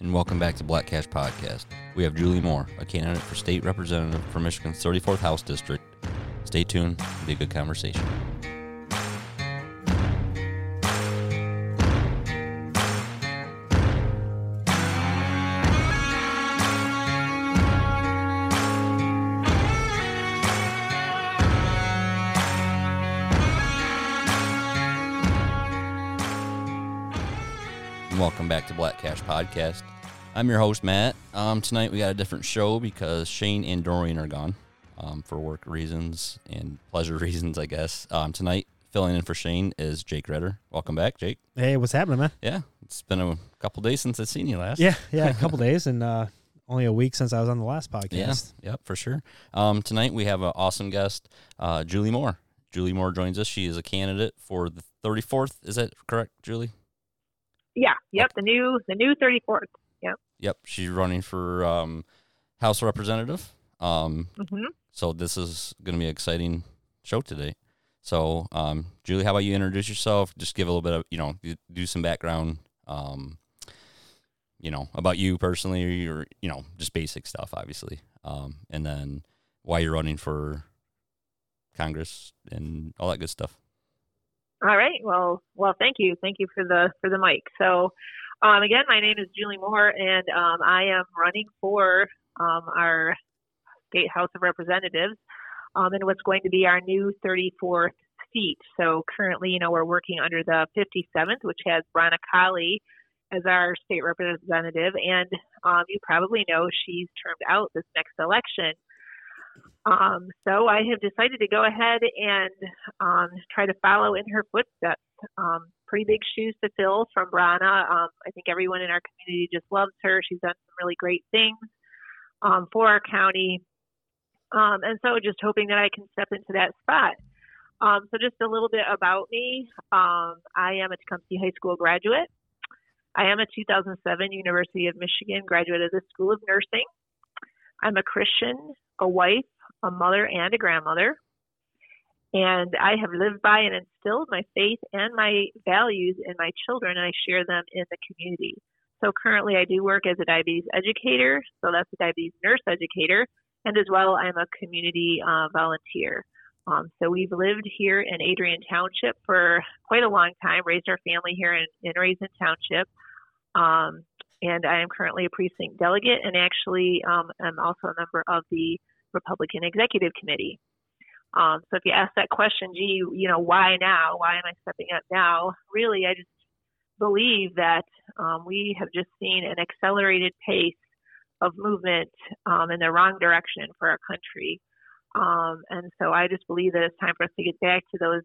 and welcome back to Black Cash Podcast. We have Julie Moore, a candidate for state representative for Michigan's 34th House District. Stay tuned. It'll be a good conversation. Welcome back to Black Cash Podcast. I'm your host, Matt. Tonight we got a different show because Shane and Doreen are gone for work reasons and pleasure reasons, I guess. Tonight, filling in for Shane is Jake Redder. Welcome back, Jake. Hey, what's happening, man? Yeah, it's been a couple days since I've seen you last. Yeah, a couple days and only a week since I was on the last podcast. Yeah, for sure. Tonight we have an awesome guest, Julie Moore. Julie Moore joins us. She is a candidate for the 34th. Is that correct, Julie? Yeah. Yep. The new 34th. Yep. She's running for House Representative. So this is going to be an exciting show today. So, Julie, how about you introduce yourself? Just give a little bit of do some background, about you personally, or just basic stuff, obviously, and then why you're running for Congress and all that good stuff. All right. Well, thank you for the mic. So, again, my name is Julie Moore, and I am running for our State House of Representatives in what's going to be our new 34th seat. So currently, we're working under the 57th, which has Ronna Colley as our state representative, and you probably know she's termed out this next election. So I have decided to go ahead and try to follow in her footsteps. Pretty big shoes to fill from Ronna. I think everyone in our community just loves her. She's done some really great things for our county. And so just hoping that I can step into that spot. So just a little bit about me. I am a Tecumseh High School graduate. I am a 2007 University of Michigan graduate of the School of Nursing. I'm a Christian, a wife, a mother, and a grandmother. And I have lived by and instilled my faith and my values in my children, and I share them in the community. So currently I do work as a diabetes educator, so that's a diabetes nurse educator, and as well I'm a community volunteer. So we've lived here in Adrian Township for quite a long time, raised our family here in Raisin Township, and I am currently a precinct delegate, and actually I'm also a member of the Republican Executive Committee. So if you ask that question, gee, why now? Why am I stepping up now? Really, I just believe that we have just seen an accelerated pace of movement in the wrong direction for our country. And so I just believe that it's time for us to get back to those,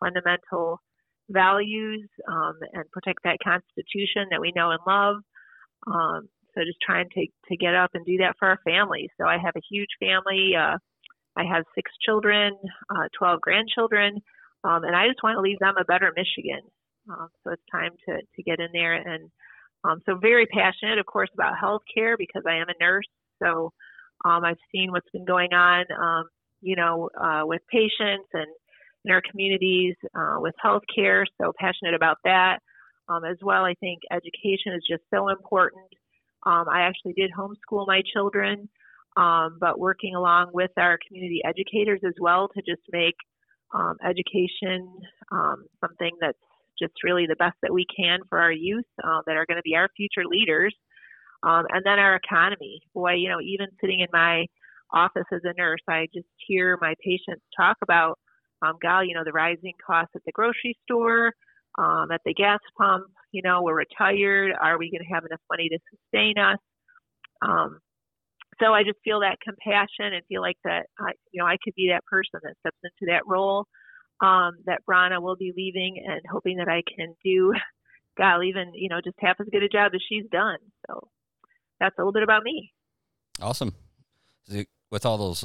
fundamental values and protect that Constitution that we know and love. So just trying to get up and do that for our family. So I have a huge family. I have 6 children, 12 grandchildren, and I just want to leave them a better Michigan. So it's time to get in there. And so very passionate, of course, about healthcare because I am a nurse. So I've seen what's been going on, with patients and in our communities with healthcare. So passionate about that. As well, I think education is just so important. I actually did homeschool my children, but working along with our community educators as well to just make education something that's just really the best that we can for our youth that are going to be our future leaders. And then our economy. Boy, even sitting in my office as a nurse, I just hear my patients talk about, the rising costs at the grocery store, at the gas pump, we're retired. Are we going to have enough money to sustain us? So I just feel that compassion and feel like that, I could be that person that steps into that role that Ronna will be leaving, and hoping that I can do, even, just half as good a job as she's done. So that's a little bit about me. Awesome. With all those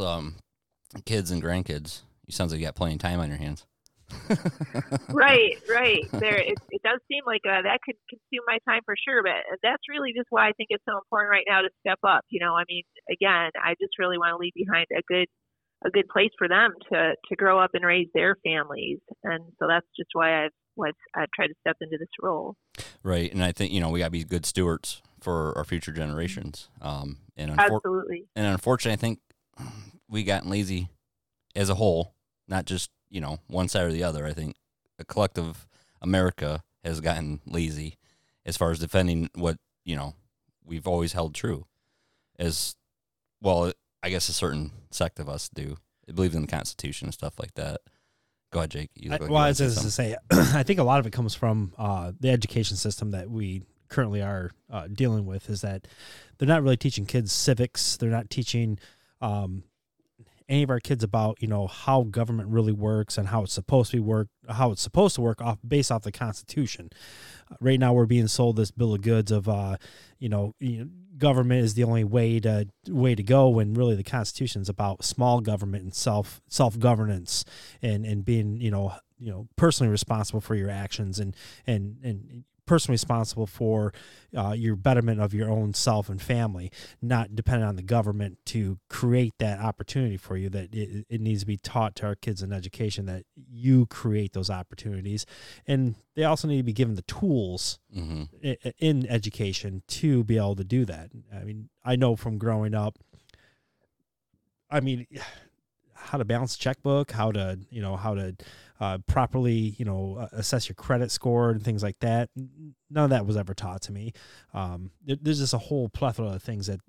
kids and grandkids, you sounds like you got plenty of time on your hands. Right. It does seem like that could consume my time for sure, but that's really just why I think it's so important right now to step up. Again, I just really want to leave behind a good place for them to grow up and raise their families, and so that's just why I've tried to step into this role. Right, and I think we got to be good stewards for our future generations. Absolutely. And unfortunately, I think we gotten lazy as a whole, not just, you know, one side or the other. I think a collective America has gotten lazy as far as defending what, you know, we've always held true as well. I guess a certain sect of us do. They believe in the Constitution and stuff like that. Go ahead, Jake. I think a lot of it comes from the education system that we currently are dealing with, is that they're not really teaching kids civics. They're not teaching any of our kids about, you know, how government really works and how it's supposed to be work, how it's supposed to work off based off the Constitution. Right now, we're being sold this bill of goods of, government is the only way to go, when really the Constitution is about small government and self governance and being personally responsible for your actions and personally responsible for your betterment of your own self and family, not dependent on the government to create that opportunity for you. That it needs to be taught to our kids in education that you create those opportunities, and they also need to be given the tools in education to be able to do that. I mean, I know from growing up, how to balance a checkbook, how to properly, assess your credit score and things like that. None of that was ever taught to me. There's just a whole plethora of things that,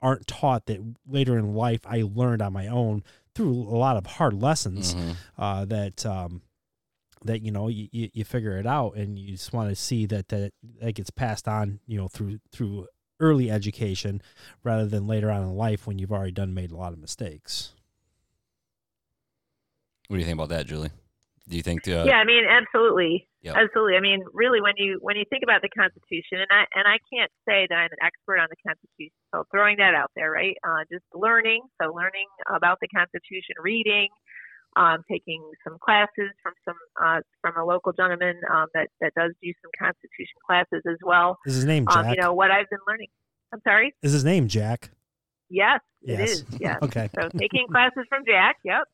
aren't taught, that later in life I learned on my own through a lot of hard lessons you figure it out, and you just want to see that gets passed on, through early education rather than later on in life when you've already made a lot of mistakes. What do you think about that, Julie? Do you think? Yeah, I mean, absolutely, yep. Absolutely. I mean, really, when you think about the Constitution, and I can't say that I'm an expert on the Constitution, so throwing that out there, right? Just learning, so learning about the Constitution, reading, taking some classes from a local gentleman that does do some Constitution classes as well. Is his name Jack? What I've been learning. I'm sorry. Is his name Jack? Yes. It is. Yes. Okay. So taking classes from Jack. Yep.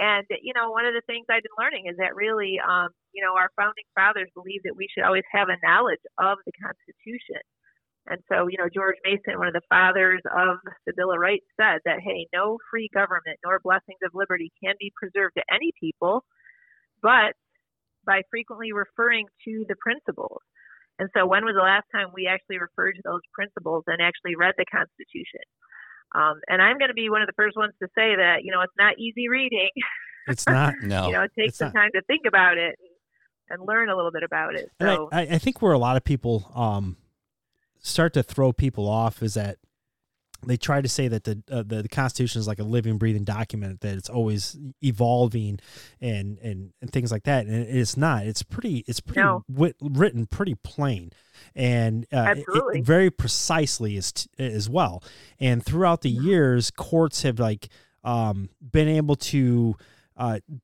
And, one of the things I've been learning is that really, our founding fathers believed that we should always have a knowledge of the Constitution. And so, George Mason, one of the fathers of the Bill of Rights, said that, hey, no free government nor blessings of liberty can be preserved to any people, but by frequently referring to the principles. And so when was the last time we actually referred to those principles and actually read the Constitution? And I'm going to be one of the first ones to say that, it's not easy reading. It's not, no. It takes some time to think about it and learn a little bit about it. So. I think where a lot of people start to throw people off is that they try to say that the Constitution is like a living, breathing document, that it's always evolving and things like that. And it's not. It's pretty no. Written pretty plain and it very precisely as well. And throughout the years, courts have been able to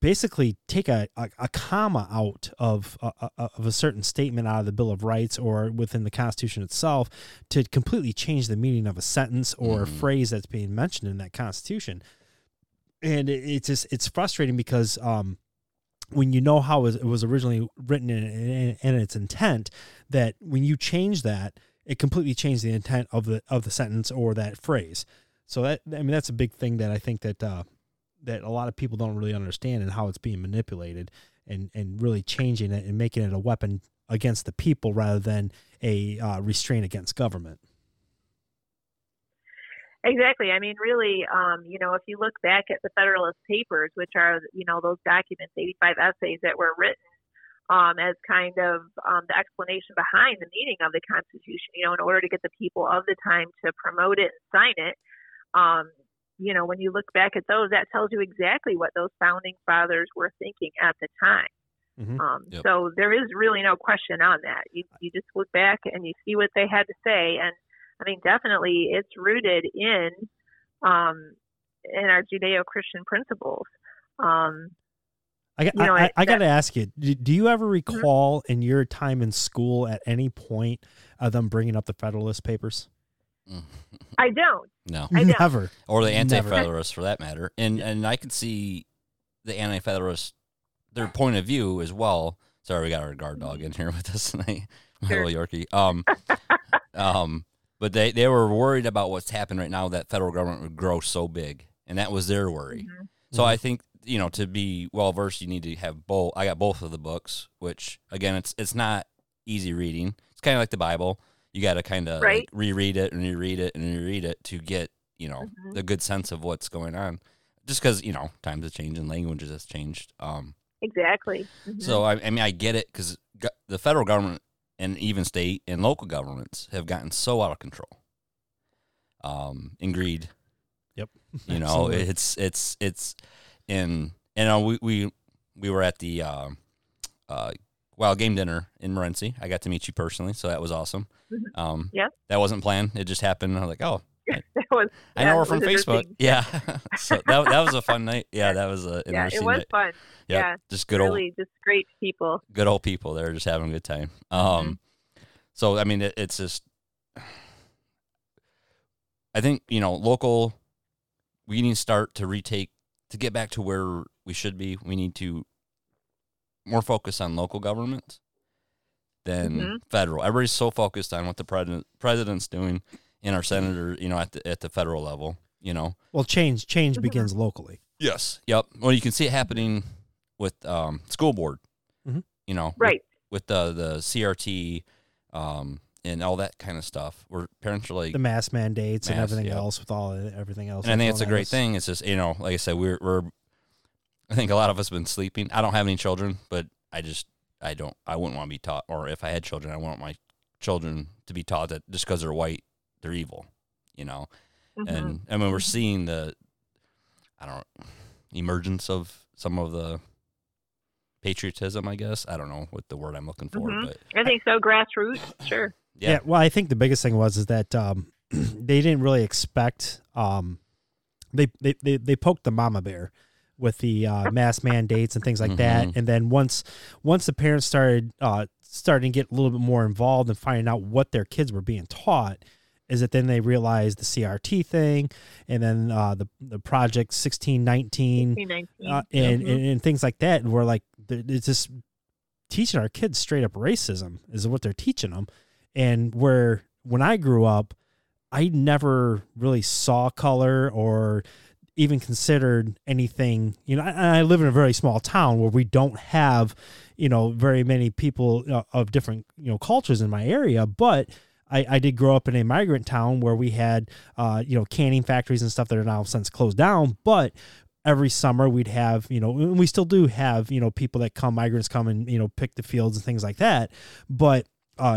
basically take a comma out of a certain statement out of the Bill of Rights or within the Constitution itself to completely change the meaning of a sentence or a phrase that's being mentioned in that Constitution. And it's frustrating because when you know how it was originally written and its intent, that when you change that, it completely changed the intent of the sentence or that phrase. So that's a big thing that I think that that a lot of people don't really understand, and how it's being manipulated and really changing it and making it a weapon against the people rather than a restraint against government. Exactly. I mean, really, if you look back at the Federalist Papers, which are, those documents, 85 essays that were written as kind of the explanation behind the meaning of the Constitution, in order to get the people of the time to promote it and sign it, when you look back at those, that tells you exactly what those founding fathers were thinking at the time. Mm-hmm. Yep. So there is really no question on that. You just look back and you see what they had to say. And I mean, definitely it's rooted in our Judeo-Christian principles. I got to ask you, do you ever recall in your time in school at any point of them bringing up the Federalist Papers? I don't. No, I don't. Never. Or the anti-Federalists, for that matter. And I can see the anti-Federalists, their point of view as well. Sorry, we got our guard dog in here with us tonight, my little Yorkie. But they were worried about what's happened right now, that federal government would grow so big, and that was their worry. Mm-hmm. So I think, you know, to be well-versed, you need to have both. I got both of the books, which, again, it's not easy reading. It's kind of like the Bible. You got to kind of like, reread it and reread it and reread it to get, you know, mm-hmm. the good sense of what's going on. Just because, you know, times have changed and languages have changed. Exactly. Mm-hmm. So, I mean, I get it, because the federal government and even state and local governments have gotten so out of control in greed. Yep. You know, absolutely. it's and we were at the Wild Game dinner in Morency. I got to meet you personally, so that was awesome. Mm-hmm. Yeah. That wasn't planned. It just happened. I was like, oh, I know her from Facebook. Yeah. So that was a fun night. Yeah, that was an interesting night. It was fun. Yep. Yeah. Just good really, old just great people. Good old people. They're just having a good time. Mm-hmm. So I mean it's just, I think, you know, local, we need to start to retake, to get back to where we should be. We need to more focus on local government than mm-hmm. federal. Everybody's so focused on what the president's doing and our senator, you know, at the federal level, you know. Well, change mm-hmm. begins locally. Yes. Yep. Well, you can see it happening with school board, mm-hmm. you know. Right. With the CRT, and all that kind of stuff, where parents are like the mask mandates and everything yeah. else, with all everything else. And I think it's a great thing. It's just, you know, like I said, we're I think a lot of us have been sleeping. I don't have any children, but I wouldn't want to be taught, or if I had children, I wouldn't want my children to be taught that just because they're white, they're evil, you know. Mm-hmm. And I mean, we're seeing emergence of some of the patriotism, I guess. I don't know what the word I'm looking for, mm-hmm. but I think so. Grassroots, sure. Yeah. Well, I think the biggest thing was is that they didn't really expect. They poked the mama bear with the mask mandates and things like mm-hmm. that, and then once the parents started to get a little bit more involved and in finding out what their kids were being taught, is that then they realized the CRT thing, and then the Project 1619, mm-hmm. and things like that, and we're like, it's just teaching our kids straight up racism is what they're teaching them. And where when I grew up, I never really saw color or even considered anything, you know. I live in a very small town where we don't have, you know, very many people of different, you know, cultures in my area, but I did grow up in a migrant town where we had, you know, canning factories and stuff that are now since closed down, but every summer we'd have, you know, and we still do have, you know, people that come, migrants come and, you know, pick the fields and things like that. But,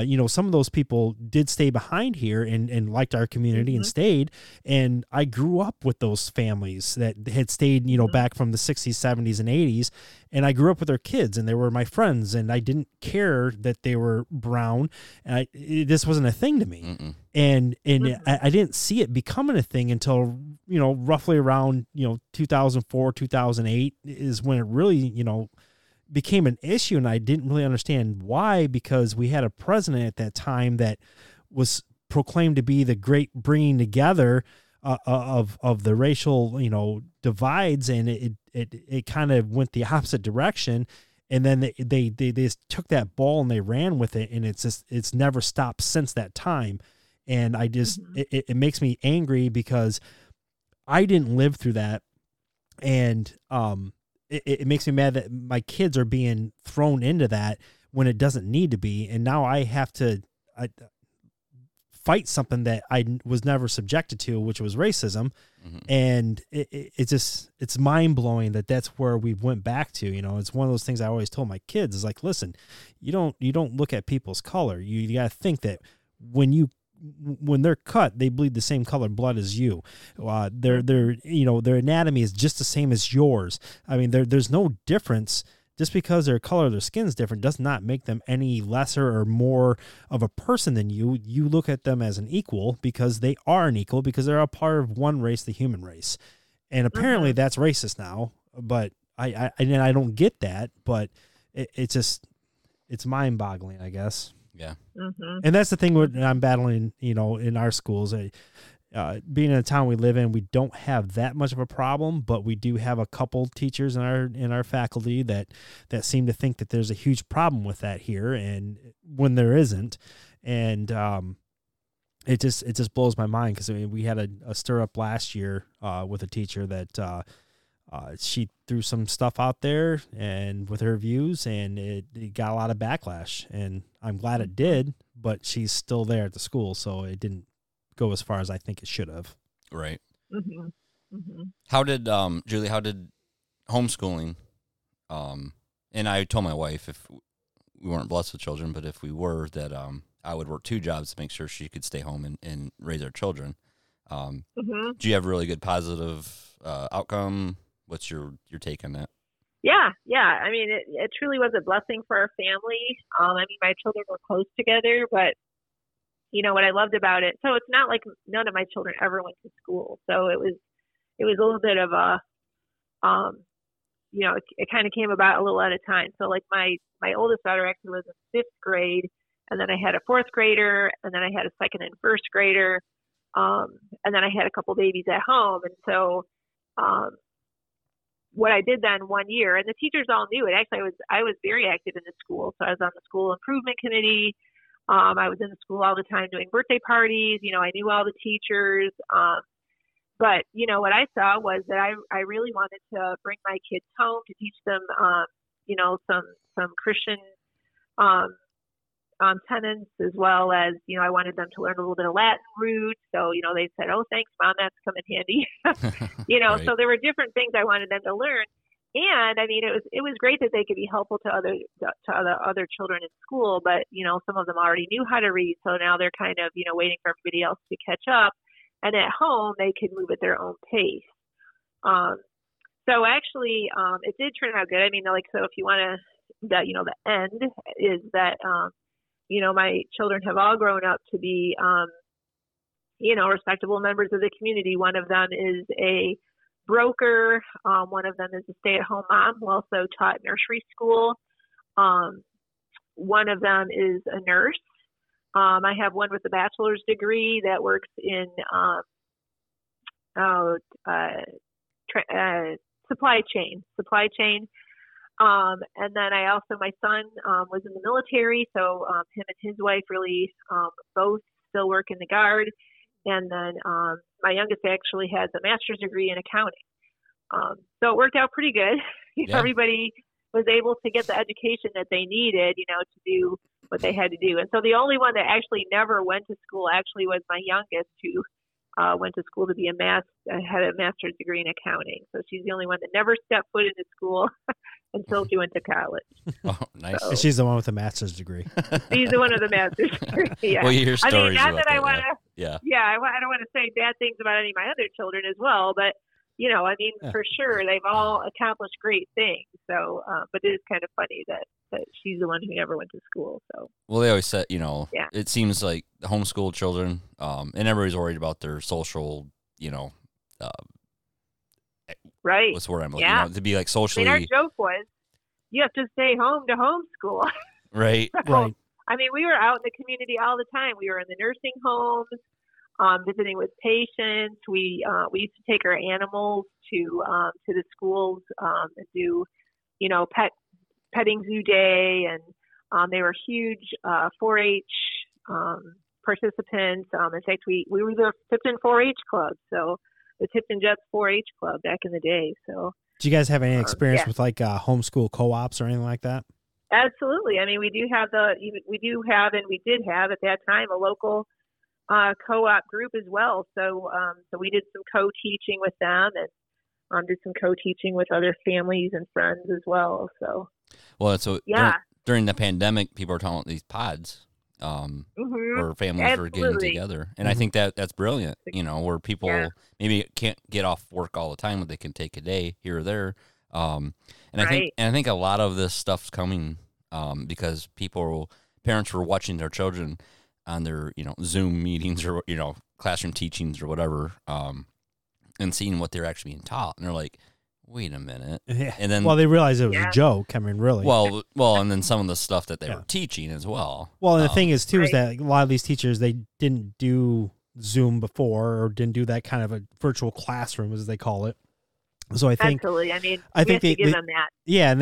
you know, some of those people did stay behind here and liked our community mm-hmm. and stayed. And I grew up with those families that had stayed, you know, mm-hmm. back from the 60s, 70s, and 80s. And I grew up with their kids, and they were my friends, and I didn't care that they were brown. And this wasn't a thing to me. Mm-mm. And mm-hmm. I didn't see it becoming a thing until, you know, roughly around, you know, 2004, 2008 is when it really, you know, became an issue. And I didn't really understand why, because we had a president at that time that was proclaimed to be the great bringing together of the racial, you know, divides, and it kind of went the opposite direction. And then they just took that ball and they ran with it, and it's never stopped since that time. And I just mm-hmm. it makes me angry, because I didn't live through that, and it makes me mad that my kids are being thrown into that when it doesn't need to be. And now I have to fight something that I was never subjected to, which was racism. Mm-hmm. And it just, it's mind blowing that that's where we went back to, you know. It's one of those things I always told my kids is like, listen, you don't look at people's color. You got to think that when they're cut, they bleed the same color blood as you. Their you know, their anatomy is just the same as yours. I mean, there's no difference. Just because their color, their skin is different, does not make them any lesser or more of a person than you. You look at them as an equal, because they are an equal, because they're a part of one race, the human race. And apparently that's racist now, but I don't get that, but it's mind boggling, I guess. Yeah. Mm-hmm. And that's the thing what I'm battling, you know, in our schools. Being in the town we live in, we don't have that much of a problem, but we do have a couple teachers in our faculty that seem to think that there's a huge problem with that here, and when there isn't. And It just blows my mind because, I mean, we had a stir up last year with a teacher that she threw some stuff out there and with her views, and it got a lot of backlash. And I'm glad it did, but she's still there at the school, so it didn't go as far as I think it should have. Right. Mm-hmm. Mm-hmm. How did Julie? How did homeschooling? And I told my wife if we weren't blessed with children, but if we were, that I would work two jobs to make sure she could stay home and raise our children. Mm-hmm. Do you have really good positive outcome? What's your take on that? Yeah. I mean, it truly was a blessing for our family. I mean, my children were close together, but you know what I loved about it. So it's not like none of my children ever went to school. So it was a little bit of a, you know, it kind of came about a little at a time. So like my oldest daughter actually was in fifth grade, and then I had a fourth grader, and then I had a second and first grader. And then I had a couple babies at home. And so, what I did then one year, and the teachers all knew it. Actually, I was very active in the school. So I was on the school improvement committee. I was in the school all the time doing birthday parties. You know, I knew all the teachers. But you know, what I saw was that I really wanted to bring my kids home to teach them, you know, some Christian, tenets, as well as, you know, I wanted them to learn a little bit of Latin roots. So, you know, they said, "Oh, thanks, Mom, that's come in handy." You know, right. So there were different things I wanted them to learn, and I mean, it was great that they could be helpful to other children in school. But you know, some of them already knew how to read, so now they're kind of, you know, waiting for everybody else to catch up. And at home, they could move at their own pace. So actually, it did turn out good. I mean, like, so if you want to, that, you know, the end is that. You know, my children have all grown up to be, you know, respectable members of the community. One of them is a broker. One of them is a stay-at-home mom who also taught nursery school. One of them is a nurse. I have one with a bachelor's degree that works in supply chain. And then I also, my son was in the military, so him and his wife really both still work in the Guard. And then my youngest actually has a master's degree in accounting. So it worked out pretty good. Yeah. Everybody was able to get the education that they needed, you know, to do what they had to do. And so the only one that actually never went to school actually was my youngest, who went to school to be had a master's degree in accounting. So she's the only one that never stepped foot into school until she went to college. Oh, nice. So, she's the one with a master's degree. She's the one with a master's degree. Yeah. Well, you hear stories I don't want to say bad things about any of my other children as well, but you know, I mean, for sure, they've all accomplished great things. So, but it is kind of funny that she's the one who never went to school. So, well, they always said, you know, It seems like the homeschooled children, and everybody's worried about their social, you know, right? What's the word I'm looking at? You know, to be like socially. I mean, our joke was, you have to stay home to homeschool. Right. So, right. I mean, we were out in the community all the time. We were in the nursing homes. Visiting with patients, we used to take our animals to the schools and do, you know, petting zoo day, and they were huge 4-H participants. In fact, we were the Tipton 4-H club, so the Tipton Jets 4-H club back in the day. So, do you guys have any experience with like homeschool co-ops or anything like that? Absolutely. I mean, we did have at that time a local co-op group as well. So, so we did some co-teaching with them, and did some co-teaching with other families and friends as well. So, during the pandemic, people are talking about these pods, where families were getting together. And I think that's brilliant, you know, where people maybe can't get off work all the time, but they can take a day here or there. I think a lot of this stuff's coming, because parents were watching their children on their, you know, Zoom meetings or, you know, classroom teachings or whatever, and seeing what they're actually being taught. And they're like, wait a minute. Yeah. And then, well, they realized it was a joke. I mean, really. Well, and then some of the stuff that they were teaching as well. Well, and the thing is, too, is that a lot of these teachers, they didn't do Zoom before, or didn't do that kind of a virtual classroom, as they call it. So I think, absolutely. I mean, I think they give them that. Yeah. And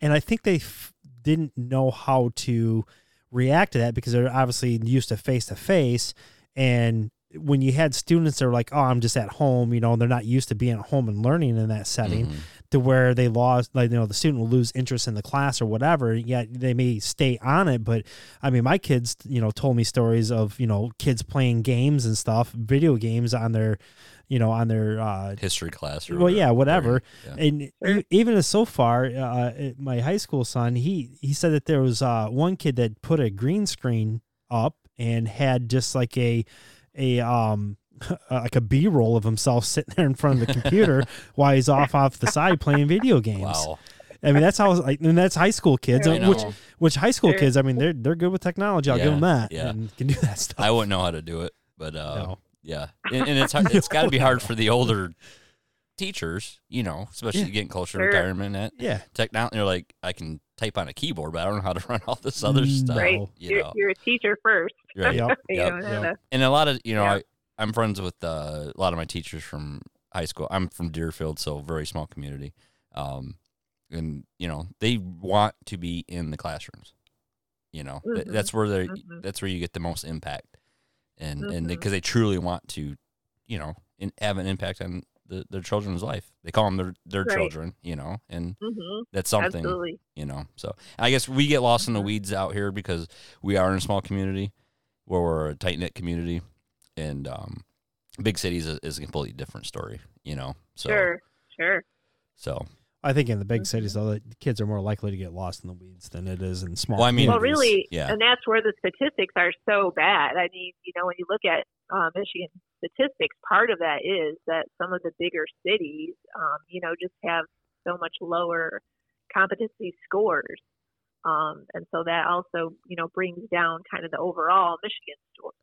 they didn't know how to react to that because they're obviously used to face-to-face. And when you had students that were like, oh, I'm just at home, you know, they're not used to being at home and learning in that setting, mm-hmm. to where they lost, like, you know, the student will lose interest in the class or whatever, yet they may stay on it. But I mean, my kids, you know, told me stories of, you know, kids playing games and stuff, video games on their, you know, on their history class or well, yeah, whatever. Or, yeah. And even so far, my high school son, he said that there was one kid that put a green screen up and had just like a B-roll of himself sitting there in front of the computer while he's off the side playing video games. Wow. I mean, that's how, and that's high school kids, which high school kids, I mean, they're good with technology. I'll give them that. Yeah. And can do that stuff. I wouldn't know how to do it, but no. Yeah. And it's hard, it's gotta be hard for the older teachers, you know, especially getting closer to retirement at technology. You're like, I can type on a keyboard, but I don't know how to run all this other stuff. Right. You're a teacher first. Right. Yep. Yep. And a lot of, you know, I'm friends with a lot of my teachers from high school. I'm from Deerfield, so very small community. And, you know, they want to be in the classrooms. You know, mm-hmm. That's where you get the most impact. And because they truly want to, you know, have an impact on their children's life. They call them their children, you know, and that's something, absolutely. You know. So I guess we get lost in the weeds out here because we are in a small community where we're a tight-knit community. And big cities is a completely different story, you know. So, sure. So I think in the big cities, though, the kids are more likely to get lost in the weeds than it is in small. Well, I mean, really, and that's where the statistics are so bad. I mean, you know, when you look at Michigan statistics, part of that is that some of the bigger cities, you know, just have so much lower competency scores, and so that also, you know, brings down kind of the overall Michigan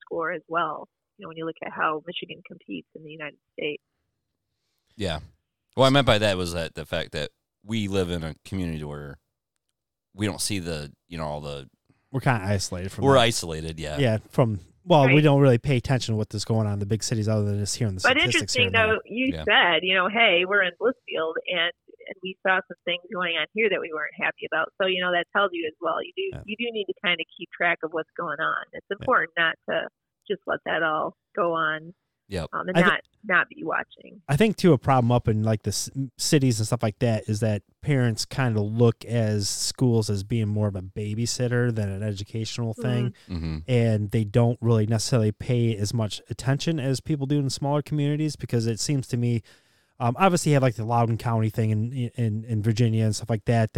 score as well. You know, when you look at how Michigan competes in the United States. Yeah. Well, I meant by that was that the fact that we live in a community where we don't see the, you know, all the... We're kind of isolated from... We're isolated, yeah. Yeah, from... Well, we don't really pay attention to what's going on in the big cities other than just hearing the statistics. But interesting, though, you said, you know, hey, we're in Blissfield, and we saw some things going on here that we weren't happy about. So, you know, that tells you as well. You do need to kind of keep track of what's going on. It's important not to... just let that all go on, and not be watching. I think too a problem up in like the cities and stuff like that is that parents kind of look as schools as being more of a babysitter than an educational thing, mm-hmm. and they don't really necessarily pay as much attention as people do in smaller communities because it seems to me. Obviously, you have like the Loudoun County thing in Virginia and stuff like that.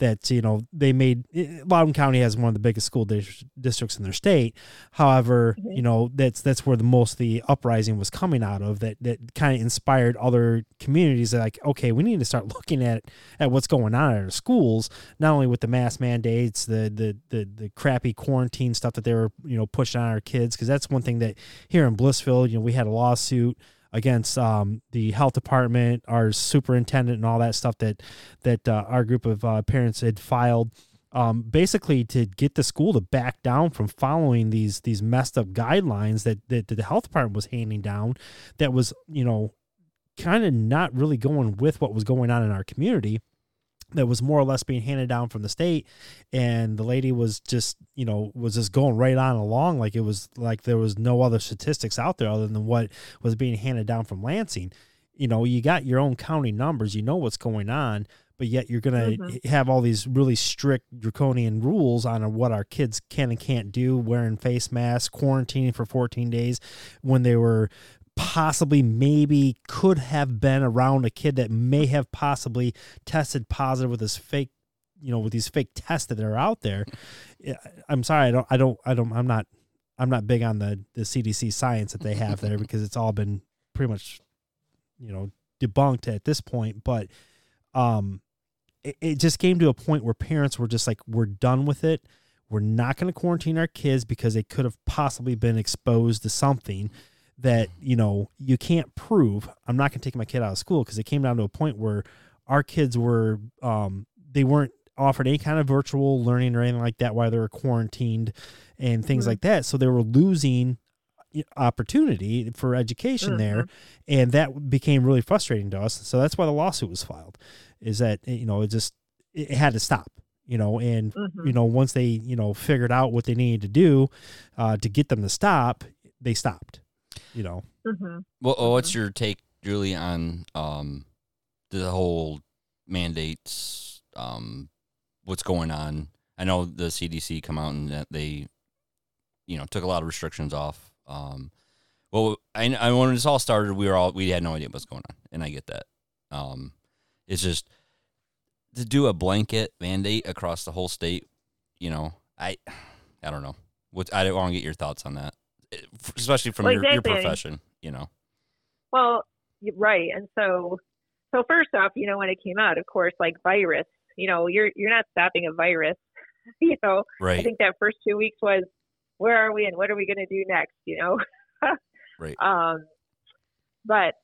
That you know they made Loudoun County has one of the biggest school districts in their state. However, you know that's where the most of the uprising was coming out of. That kind of inspired other communities. That like, okay, we need to start looking at what's going on at our schools. Not only with the mask mandates, the crappy quarantine stuff that they were pushing on our kids. Because that's one thing that here in Blissfield, we had a lawsuit against the health department, our superintendent, and all that stuff that our group of parents had filed, basically to get the school to back down from following these messed up guidelines that the health department was handing down. That was kind of not really going with what was going on in our community. That was more or less being handed down from the state, and the lady was just, was just going right on along like it was like there was no other statistics out there other than what was being handed down from Lansing. You know, you got your own county numbers, you know what's going on, but yet you're going to have all these really strict draconian rules on what our kids can and can't do, wearing face masks, quarantining for 14 days when they were possibly maybe could have been around a kid that may have possibly tested positive with this fake, with these fake tests that are out there. I'm sorry. I'm not big on the CDC science that they have there because it's all been pretty much, debunked at this point. But it just came to a point where parents were just like, we're done with it. We're not going to quarantine our kids because they could have possibly been exposed to something that, you can't prove. I'm not going to take my kid out of school because it came down to a point where our kids were, they weren't offered any kind of virtual learning or anything like that while they were quarantined and things like that. So they were losing opportunity for education there. And that became really frustrating to us. So that's why the lawsuit was filed, is that, it had to stop. and, once they, figured out what they needed to do to get them to stop, they stopped, Well, what's your take, Julie, on the whole mandates, what's going on? I know the CDC come out and that they, took a lot of restrictions off. Well, when this all started, we had no idea what's going on, and I get that. It's just to do a blanket mandate across the whole state. I don't know. I don't want to get your thoughts on that, especially from your profession. Well, right, and so first off, when it came out, of course, like virus, you're not stopping a virus. Right. I think that first 2 weeks was, where are we and what are we going to do next? Right. But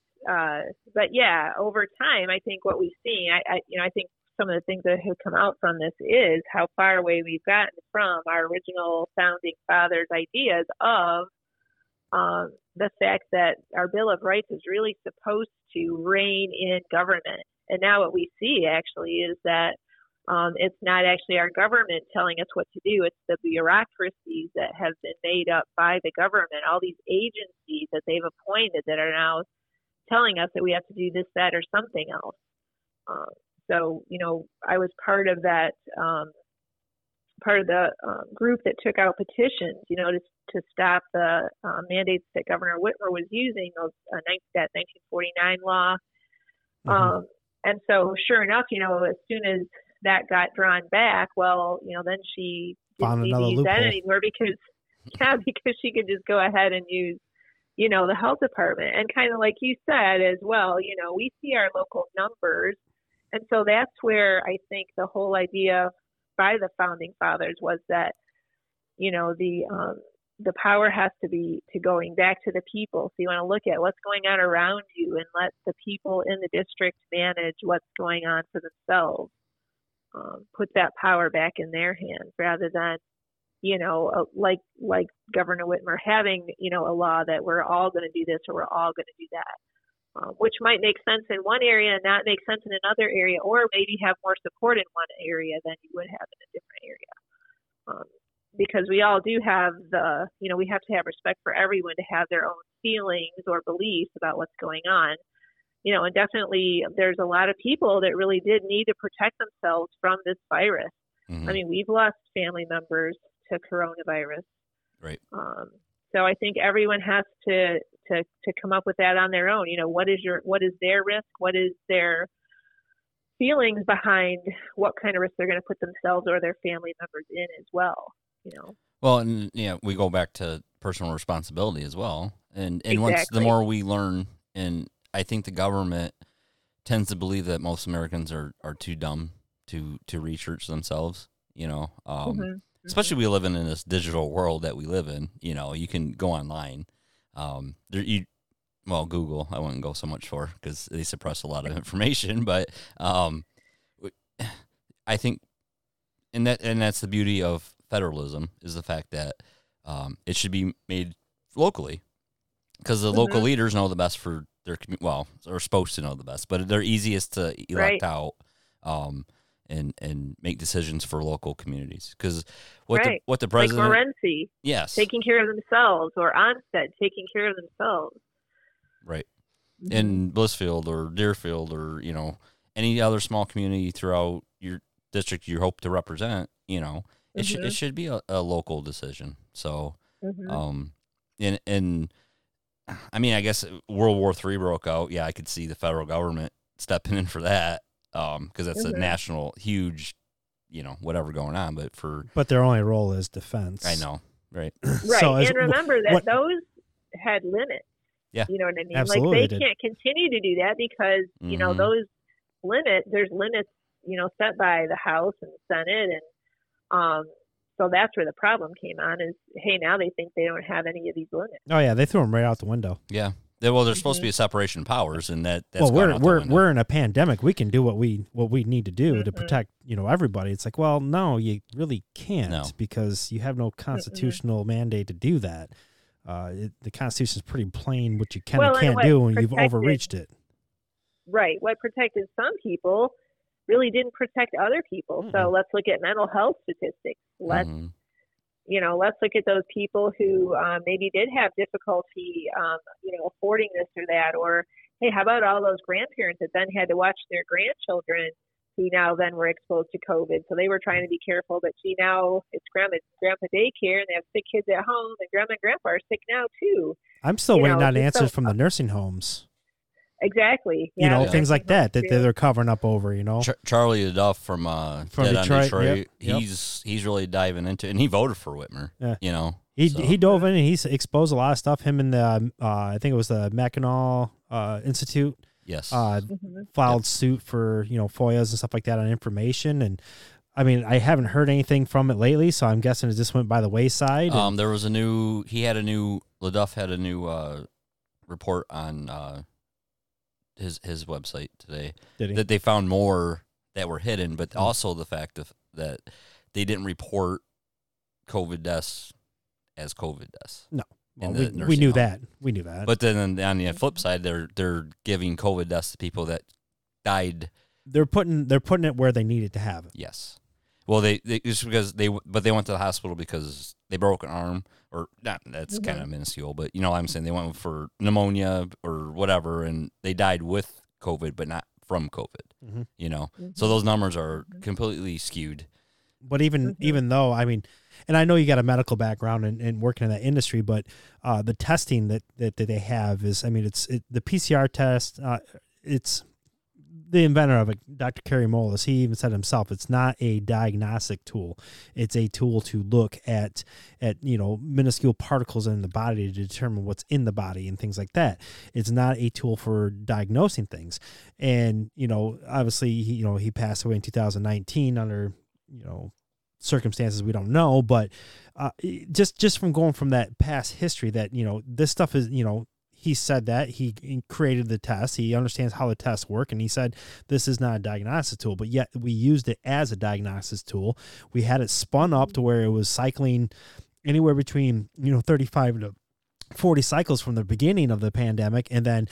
yeah, over time, I think what we've seen, I think some of the things that have come out from this is how far away we've gotten from our original founding fathers' ideas of the fact that our Bill of Rights is really supposed to rein in government. And now what we see actually is that it's not actually our government telling us what to do. It's the bureaucracies that have been made up by the government, all these agencies that they've appointed that are now telling us that we have to do this, that, or something else. So, I was part of that, group that took out petitions, to stop the mandates that Governor Whitmer was using, that 1949 law. And so sure enough, as soon as that got drawn back, then she didn't need to use that anymore because she could just go ahead and use, the health department. And kind of like you said as well, we see our local numbers. And so that's where I think the whole idea by the founding fathers was that, the power has to be going back to the people. So you want to look at what's going on around you and let the people in the district manage what's going on for themselves. Put that power back in their hands rather than, like Governor Whitmer having, a law that we're all going to do this or we're all going to do that, which might make sense in one area and not make sense in another area, or maybe have more support in one area than you would have in a different area. Because we all do have we have to have respect for everyone to have their own feelings or beliefs about what's going on. And definitely there's a lot of people that really did need to protect themselves from this virus. I mean, we've lost family members to coronavirus. Right. So I think everyone has to come up with that on their own. What is their risk? What is their feelings behind what kind of risk they're going to put themselves or their family members in as well? Well, and we go back to personal responsibility as well. And exactly. Once the more we learn, and I think the government tends to believe that most Americans are too dumb to research themselves, especially we live in this digital world that we live in, you can go online. Google, I wouldn't go so much for, because they suppress a lot of information, but I think, and that's the beauty of federalism, is the fact that it should be made locally, because the local leaders know the best for their community. Well, they're supposed to know the best, but they're easiest to elect out and make decisions for local communities. Because what the president, like Morency, taking care of themselves, or Onstead taking care of themselves, right? In Blissfield or Deerfield or any other small community throughout your district you hope to represent, It should be a local decision. So, I guess World War III broke out. Yeah, I could see the federal government stepping in for that, because that's a national huge, whatever going on. But their only role is defense. I know, right? Right, so and remember that those had limits. Yeah, you know what I mean. Absolutely, like they can't continue to do that because those limits. There's limits, set by the House and Senate and. So that's where the problem came on is, hey, now they think they don't have any of these limits. Oh yeah, they threw them right out the window. Yeah, there's supposed to be a separation of powers, and that's we're in a pandemic. We can do what we need to do to protect everybody. It's like, well, no, you really can't because you have no constitutional mandate to do that. The Constitution is pretty plain what you can and can't do, and you've overreached it. Right. What protected some people really didn't protect other people. Mm-hmm. So let's look at mental health statistics. Let's, mm-hmm. you know, let's look at those people who maybe did have difficulty, you know, affording this or that. Or, hey, how about all those grandparents that then had to watch their grandchildren who now then were exposed to COVID? So they were trying to be careful, but see, now it's grandpa daycare and they have sick kids at home, and grandma and grandpa are sick now too. I'm still waiting on answers from the nursing homes. Exactly. Yeah. You know, things like that they're covering up over, you know. Charlie Leduff from Detroit. Yep. He's really diving into, and he voted for Whitmer, you know. He dove in and he exposed a lot of stuff. Him and the, I think it was the Mackinac Institute. Yes. Filed suit for, you know, FOIAs and stuff like that on information. And I mean, I haven't heard anything from it lately, so I'm guessing it just went by the wayside. There was a new, Leduff had a new report on his website today. Did he? That they found more that were hidden, but also the fact that they didn't report COVID deaths as COVID deaths. No. Well, we knew that. We knew that. But then on the flip side, they're giving COVID deaths to people that died. They're putting it where they needed to have it. Yes. Well, they just because they went to the hospital because they broke an arm, or not. That's kind of minuscule, but you know what I'm saying, they went for pneumonia or whatever, and they died with COVID, but not from COVID. Mm-hmm. You know, so those numbers are completely skewed. But even though, I mean. And I know you got a medical background and working in that industry, but the testing that they have is, I mean, the PCR test, it's the inventor of it, Dr. Kerry Mullis, he even said himself, it's not a diagnostic tool. It's a tool to look at you know, minuscule particles in the body to determine what's in the body and things like that. It's not a tool for diagnosing things. And, you know, obviously, he passed away in 2019 under, you know, circumstances we don't know, but just from going from that past history that, you know, this stuff is, you know, he said that he created the test, he understands how the tests work, and he said this is not a diagnostic tool, but yet we used it as a diagnostics tool. We had it spun up to where it was cycling anywhere between, you know, 35 to 40 cycles from the beginning of the pandemic, and then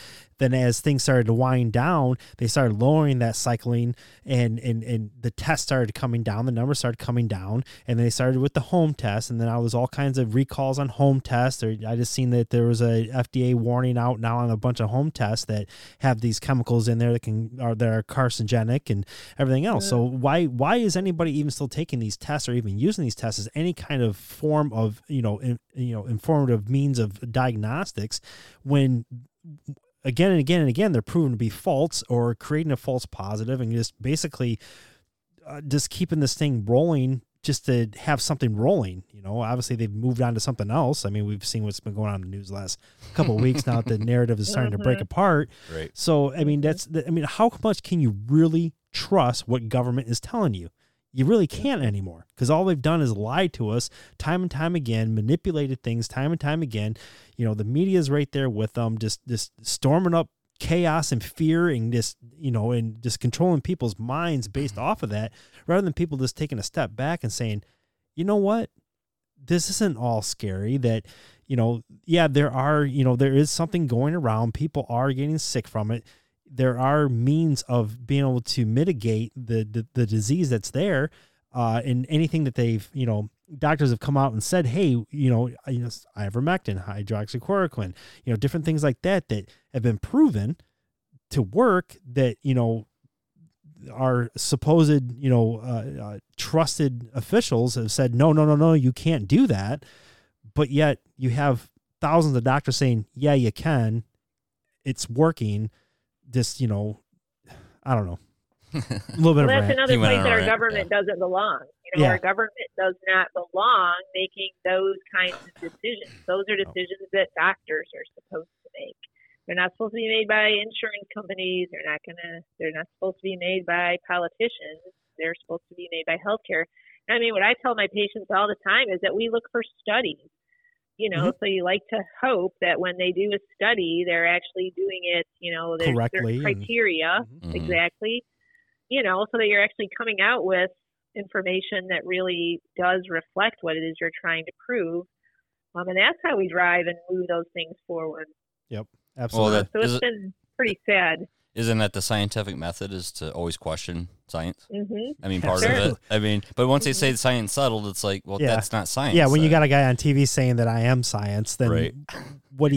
as things started to wind down, they started lowering that cycling, and the tests started coming down, the numbers started coming down, and then they started with the home test, and then I was all kinds of recalls on home tests. Or I just seen that there was a FDA warning out now on a bunch of home tests that have these chemicals in there that are carcinogenic and everything else. So why is anybody even still taking these tests or even using these tests as any kind of form of informative means of diagnostics, when again and again and again they're proven to be false or creating a false positive and just basically just keeping this thing rolling just to have something rolling? You know, obviously they've moved on to something else. I mean, we've seen what's been going on in the news the last couple of weeks now. The narrative is starting to break apart. Right. So, I mean, how much can you really trust what government is telling you? You really can't anymore, because all they've done is lie to us time and time again, manipulated things time and time again. You know, the media is right there with them, just storming up chaos and fear, and just, you know, and just controlling people's minds based off of that, rather than people just taking a step back and saying, you know what, this isn't all scary. That, you know, yeah, there is something going around. People are getting sick from it. There are means of being able to mitigate the disease that's there, and anything that they've, you know, doctors have come out and said, hey, you know, ivermectin, hydroxychloroquine, you know, different things like that have been proven to work, that, you know, our supposed, you know, trusted officials have said, no, you can't do that. But yet you have thousands of doctors saying, yeah, you can, it's working. This, you know, I don't know. A little bit of that's another place that our government doesn't belong. You know, our government does not belong making those kinds of decisions. Those are decisions that doctors are supposed to make. They're not supposed to be made by insurance companies. They're not supposed to be made by politicians. They're supposed to be made by healthcare. I mean, what I tell my patients all the time is that we look for studies. You know, so you like to hope that when they do a study, they're actually doing it, you know, there's correctly, their criteria, exactly, you know, so that you're actually coming out with information that really does reflect what it is you're trying to prove. And that's how we drive and move those things forward. Yep, absolutely. Well, so it's been pretty sad. Isn't that the scientific method is to always question science? Mm-hmm. I mean, part of it. I mean, but once they say science settled, it's like, well, that's not science. Yeah, when you got a guy on TV saying that I am science, then what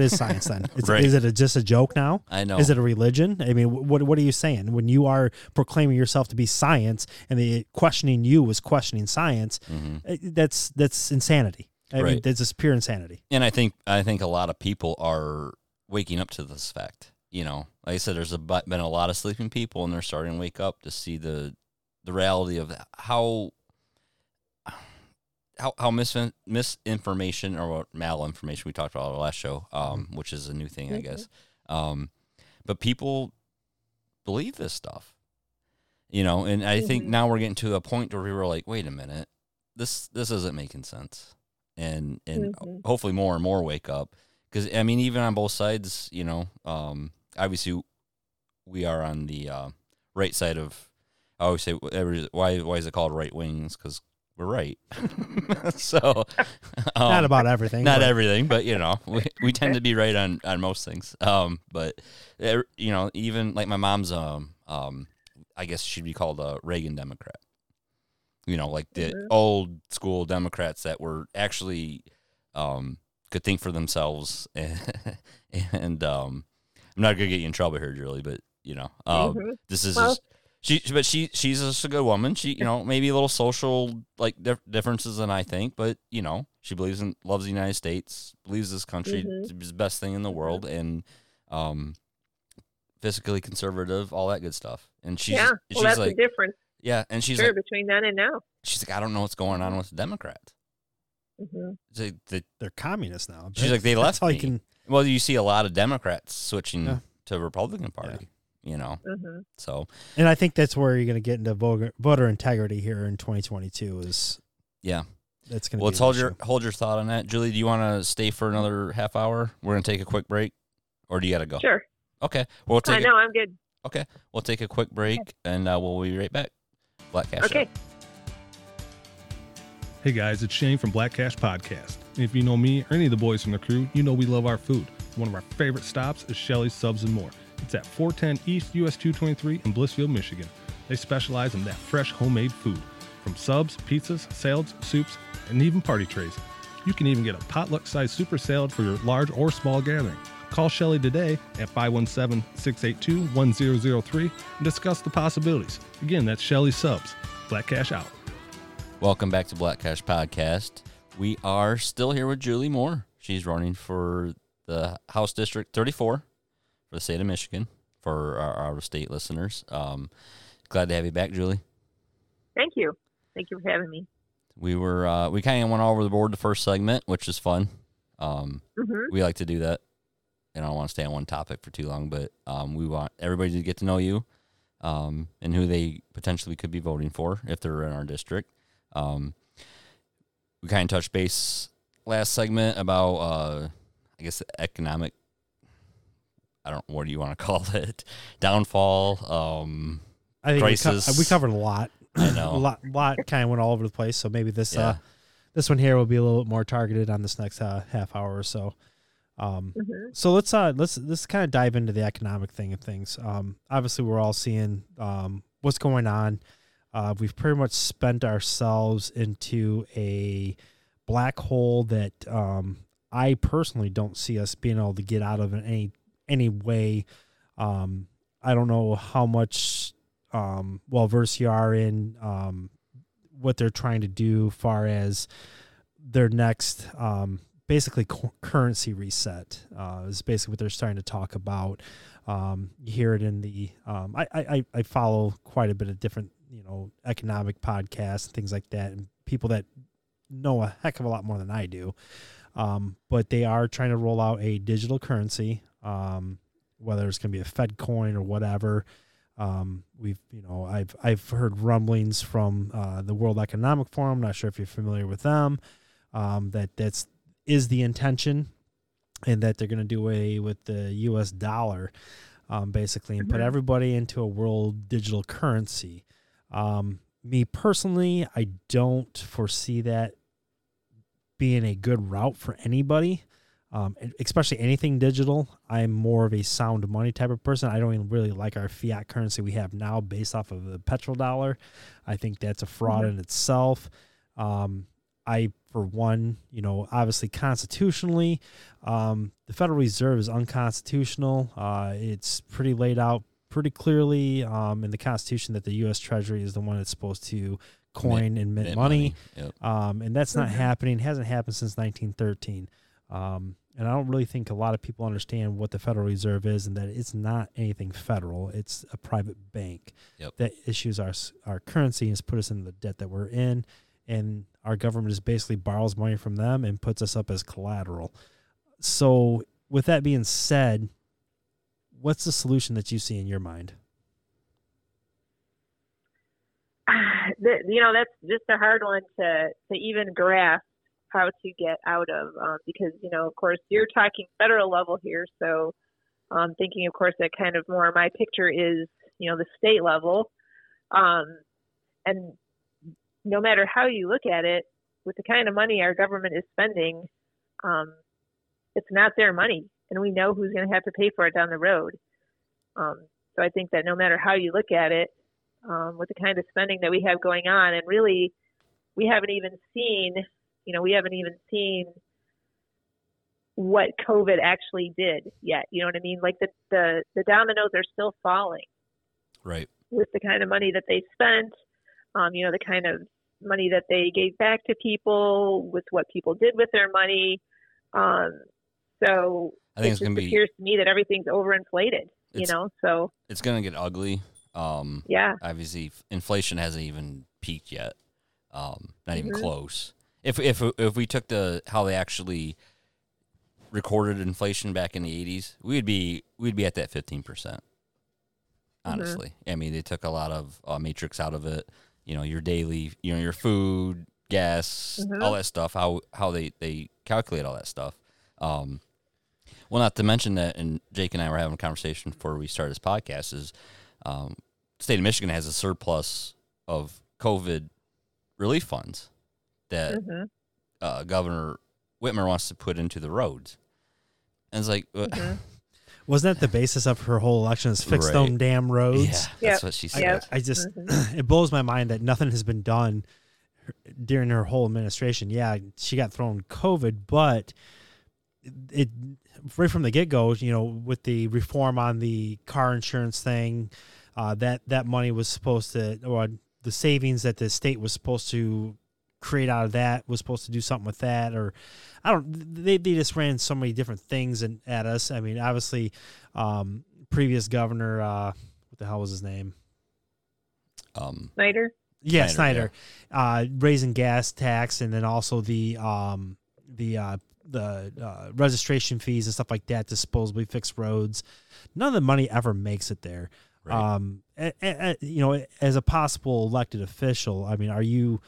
is science then? Is it just a joke now? I know. Is it a religion? I mean, what are you saying? When you are proclaiming yourself to be science and the questioning you was questioning science, that's insanity. I mean, that's just pure insanity. And I think a lot of people are waking up to this fact. You know, like I said, there's been a lot of sleeping people, and they're starting to wake up to see the reality of how misinformation or malinformation we talked about on the last show, which is a new thing, I guess. But people believe this stuff, you know, and I think now we're getting to a point where we were like, wait a minute, this isn't making sense, and hopefully more and more wake up, because I mean, even on both sides, you know. Obviously, we are on the right side of. I always say, why is it called right wings? Because we're right. So, not about everything. Not everything, but you know, we tend to be right on most things. But you know, even like my mom's, I guess she'd be called a Reagan Democrat. You know, like the old school Democrats that were actually could think for themselves and. I'm not going to get you in trouble here, Julie, but, you know, this is she's just a good woman. She, you know, maybe a little social, like, differences than I think, but, you know, she loves the United States, believes this country is the best thing in the world, and fiscally conservative, all that good stuff. And she's that's like, the difference. Yeah, and she's like, between then and now. She's like, I don't know what's going on with the Democrats. They're communists now. She's like, they left me. Well, you see a lot of Democrats switching to Republican Party, you know. So, and I think that's where you're going to get into voter integrity here in 2022. That's going to. Well, let's hold your thought on that, Julie. Do you want to stay for another half hour? We're going to take a quick break, or do you got to go? Sure. Okay. Well, I'm good. Okay, we'll take a quick break, and we'll be right back. Black Cash. Okay. Show. Hey guys, it's Shane from Black Cash Podcast. And if you know me or any of the boys from the crew, you know we love our food. One of our favorite stops is Shelly's Subs and More. It's at 410 East US 223 in Blissfield, Michigan. They specialize in that fresh homemade food, from subs, pizzas, salads, soups, and even party trays. You can even get a potluck-sized super salad for your large or small gathering. Call Shelly today at 517-682-1003 and discuss the possibilities. Again, that's Shelly's Subs. Black Cash out. Welcome back to Black Cash Podcast. We are still here with Julie Moore. She's running for the House District 34 for the state of Michigan, for our state listeners. Glad to have you back, Julie. Thank you. Thank you for having me. We were we kind of went all over the board the first segment, which is fun. We like to do that, and I don't want to stay on one topic for too long, but we want everybody to get to know you and who they potentially could be voting for if they're in our district. We kind of touched base last segment about, I guess, the economic, what do you want to call it? Downfall, I think crisis. We covered a lot. I know. a lot kind of went all over the place. So maybe this one here will be a little bit more targeted on this next half hour or so. So let's kind of dive into the economic thing of things. Obviously we're all seeing, what's going on. We've pretty much spent ourselves into a black hole that I personally don't see us being able to get out of in any way. I don't know how much well-versed you are in what they're trying to do as far as their next basically currency reset is basically what they're starting to talk about. You hear it in the I follow quite a bit of different economic podcasts and things like that, and people that know a heck of a lot more than I do. But they are trying to roll out a digital currency, whether it's going to be a Fed coin or whatever. I've heard rumblings from the World Economic Forum. Not sure if you're familiar with them. That's the intention, and that they're going to do away with the U.S. dollar, basically, and put everybody into a world digital currency. Me personally, I don't foresee that being a good route for anybody. especially anything digital. I'm more of a sound money type of person. I don't even really like our fiat currency we have now based off of the petrodollar. I think that's a fraud in itself. I, for one, you know, obviously constitutionally, the Federal Reserve is unconstitutional. It's pretty laid out pretty clearly in the Constitution that the U.S. Treasury is the one that's supposed to coin and mint money. Yep. And that's not happening. It hasn't happened since 1913. And I don't really think a lot of people understand what the Federal Reserve is and that it's not anything federal. It's a private bank that issues our currency and has put us in the debt that we're in. And our government just basically borrows money from them and puts us up as collateral. So with that being said, what's the solution that you see in your mind? You know, that's just a hard one to even grasp how to get out of because, you know, of course, you're talking federal level here. So I'm thinking, of course, that kind of more my picture is, you know, the state level. And no matter how you look at it, with the kind of money our government is spending, it's not their money. And we know who's going to have to pay for it down the road. So I think that no matter how you look at it, with the kind of spending that we have going on, and really, we haven't even seen what COVID actually did yet. You know what I mean? Like the dominoes are still falling. Right. With the kind of money that they spent, you know, the kind of money that they gave back to people, with what people did with their money. So I think it appears to me that everything's overinflated, you know, so it's going to get ugly. Yeah. Obviously inflation hasn't even peaked yet. Not even close. If we took how they actually recorded inflation back in the 80s, we'd be at that 15%. Honestly, I mean, they took a lot of matrix out of it. You know, your daily, you know, your food, gas, all that stuff. How they calculate all that stuff. Well, not to mention that, and Jake and I were having a conversation before we started this podcast. Is the state of Michigan has a surplus of COVID relief funds that Governor Whitmer wants to put into the roads, and it's like. Wasn't that the basis of her whole election is fix them damn roads? Yeah, that's what she said. I just, it blows my mind that nothing has been done during her whole administration. Yeah, she got thrown COVID, but it right from the get-go, you know, with the reform on the car insurance thing, that money was supposed to, or the savings that the state was supposed to create out of that was supposed to do something with that, or I don't, they just ran so many different things at us. I mean, obviously previous governor, what the hell was his name? Snyder. Yeah. Snyder, yeah. Raising gas tax. And then also the registration fees and stuff like that to supposedly fix roads. None of the money ever makes it there. Right. You know, as a possible elected official, I mean, are you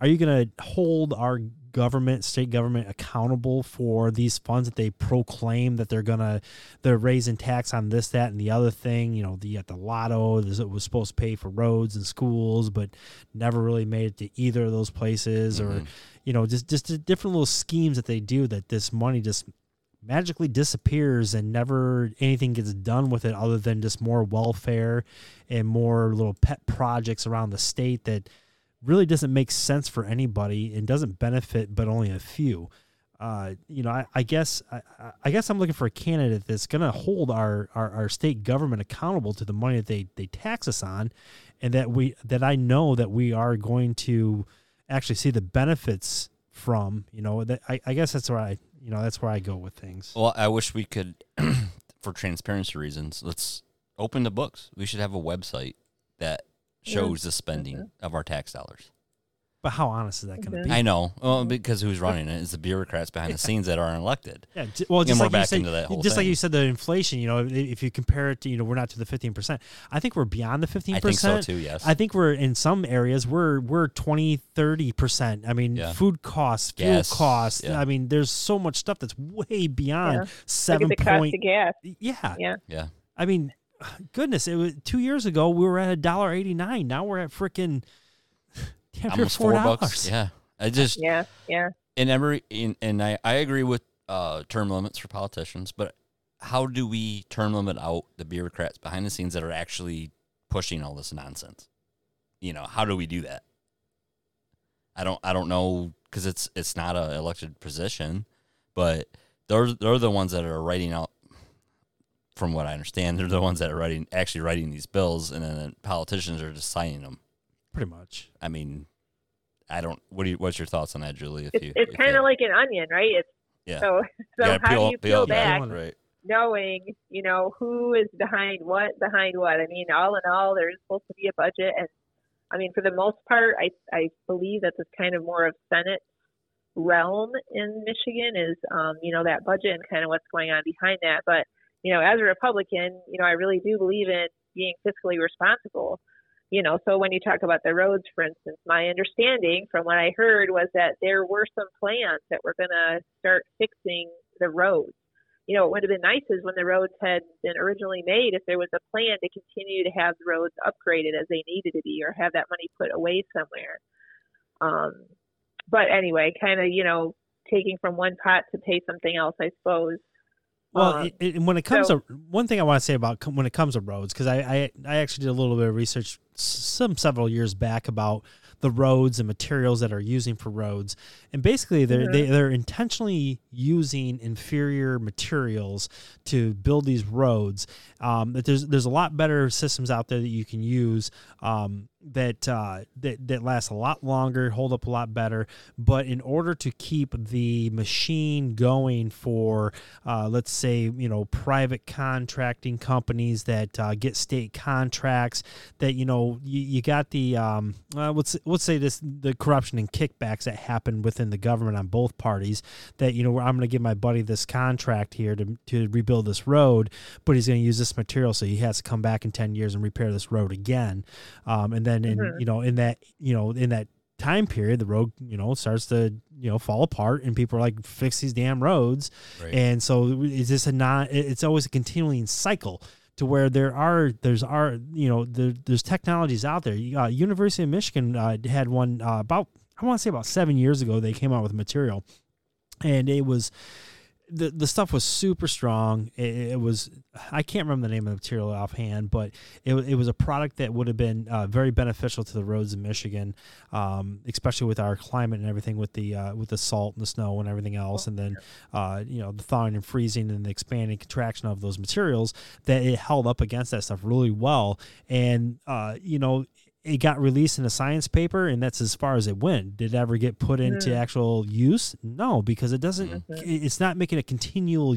going to hold our government, state government, accountable for these funds that they proclaim that they're raising tax on this, that, and the other thing? You know, you got the lotto that was supposed to pay for roads and schools, but never really made it to either of those places, or you know, just different little schemes that they do that this money just magically disappears and never anything gets done with it other than just more welfare and more little pet projects around the state that really doesn't make sense for anybody and doesn't benefit, but only a few. You know, I guess I'm looking for a candidate that's going to hold our state government accountable to the money that they tax us on, and that I know that we are going to actually see the benefits from. You know, that I guess that's where I go with things. Well, I wish we could, for transparency reasons, let's open the books. We should have a website that shows the spending of our tax dollars. But how honest is that going to be? I know, well, because who's running it is the bureaucrats behind the scenes that aren't elected. Yeah, well, just like you said, like you said, the inflation. You know, if you compare it to, you know, we're not to the 15%. I think we're beyond the 15%. I think so too. Yes, I think we're in some areas we're 20-30%. I mean, food costs, fuel costs. Yeah. I mean, there's so much stuff that's way beyond 7. Look at the cost of gas. Yeah. I mean. Goodness, it was 2 years ago we were at $1.89. Now we're at freaking almost $4. Yeah, I just and I agree with term limits for politicians, but how do we term limit out the bureaucrats behind the scenes that are actually pushing all this nonsense? You know, how do we do that? I don't know, because it's not an elected position, but they're the ones that are writing out. From what I understand, they're the ones that are actually writing these bills, and then politicians are just signing them. Pretty much. I mean, I don't. What's your thoughts on that, Julie? It's kind of like an onion, right? So how do you peel back, right? Knowing who is behind what? I mean, all in all, there's supposed to be a budget, and I mean, for the most part, I believe that this kind of more of Senate realm in Michigan is that budget and kind of what's going on behind that, but. As a Republican, I really do believe in being fiscally responsible. So when you talk about the roads, for instance, my understanding from what I heard was that there were some plans that were going to start fixing the roads. It would have been nice is when the roads had been originally made, if there was a plan to continue to have the roads upgraded as they needed to be or have that money put away somewhere. But anyway, kind of, taking from one pot to pay something else, I suppose. Well, when it comes to one thing I want to say about when it comes to roads, because I actually did a little bit of research several years back about the roads and materials that are using for roads, and basically they're intentionally using inferior materials to build these roads. There's a lot better systems out there that you can use that last a lot longer, hold up a lot better. But in order to keep the machine going for, let's say, private contracting companies that get state contracts, that you got the let's say this, the corruption and kickbacks that happen within the government on both parties. That I'm going to give my buddy this contract here to rebuild this road, but he's going to use this material, so he has to come back in 10 years and repair this road again. And then, in that time period, the road, starts to, fall apart, and people are like, fix these damn roads. Right. And so it's always a continuing cycle to where there's technologies out there. University of Michigan had one about 7 years ago, they came out with material, and it was, The stuff was super strong. It was, I can't remember the name of the material offhand, but it was a product that would have been very beneficial to the roads in Michigan, especially with our climate and everything, with the salt and the snow and everything else, and then the thawing and freezing and the expanding contraction of those materials, that it held up against that stuff really well. And it got released in a science paper, and that's as far as it went. Did it ever get put into actual use? No, because it doesn't. It's not making a continual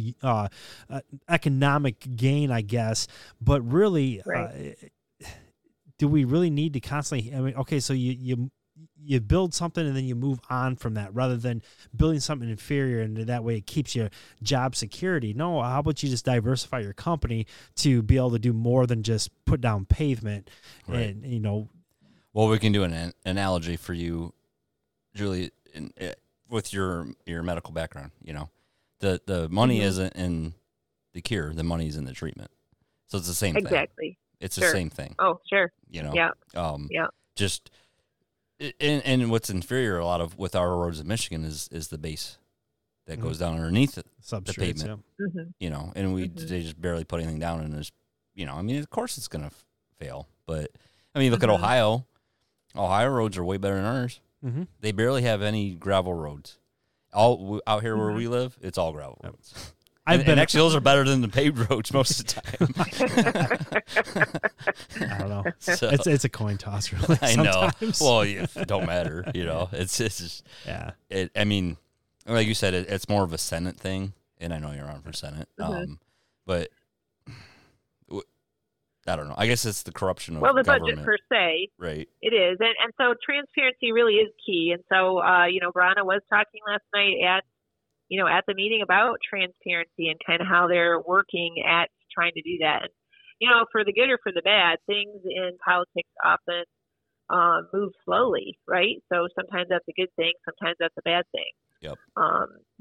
economic gain, I guess. But really, do we really need to constantly? I mean, okay, so you build something and then you move on from that, rather than building something inferior, and that way it keeps your job security. No, how about you just diversify your company to be able to do more than just put down pavement, and Well, we can do an analogy for you, Julie, with your medical background. The money isn't in the cure; the money's in the treatment. So it's the same thing. Exactly. It's the same thing. Oh, sure. Yeah. Just and what's inferior a lot of with our roads in Michigan is the base that goes down underneath it, the pavement. Yeah. And they just barely put anything down, and there's of course it's gonna fail, but look at Ohio. Ohio roads are way better than ours. Mm-hmm. They barely have any gravel roads. All out here where we live, it's all gravel roads. And actually, those are better than the paved roads most of the time. I don't know. So, it's a coin toss, really. Sometimes. I know. Well, it don't matter. It's just, like you said, it's more of a Senate thing, and I know you're on for Senate, but I don't know. I guess it's the corruption of the government. Budget per se. Right. It is. And so transparency really is key. And so, Ronna was talking last night at the meeting about transparency and kind of how they're working at trying to do that. And, for the good or for the bad, things in politics often move slowly, right? So sometimes that's a good thing. Sometimes that's a bad thing. Yep.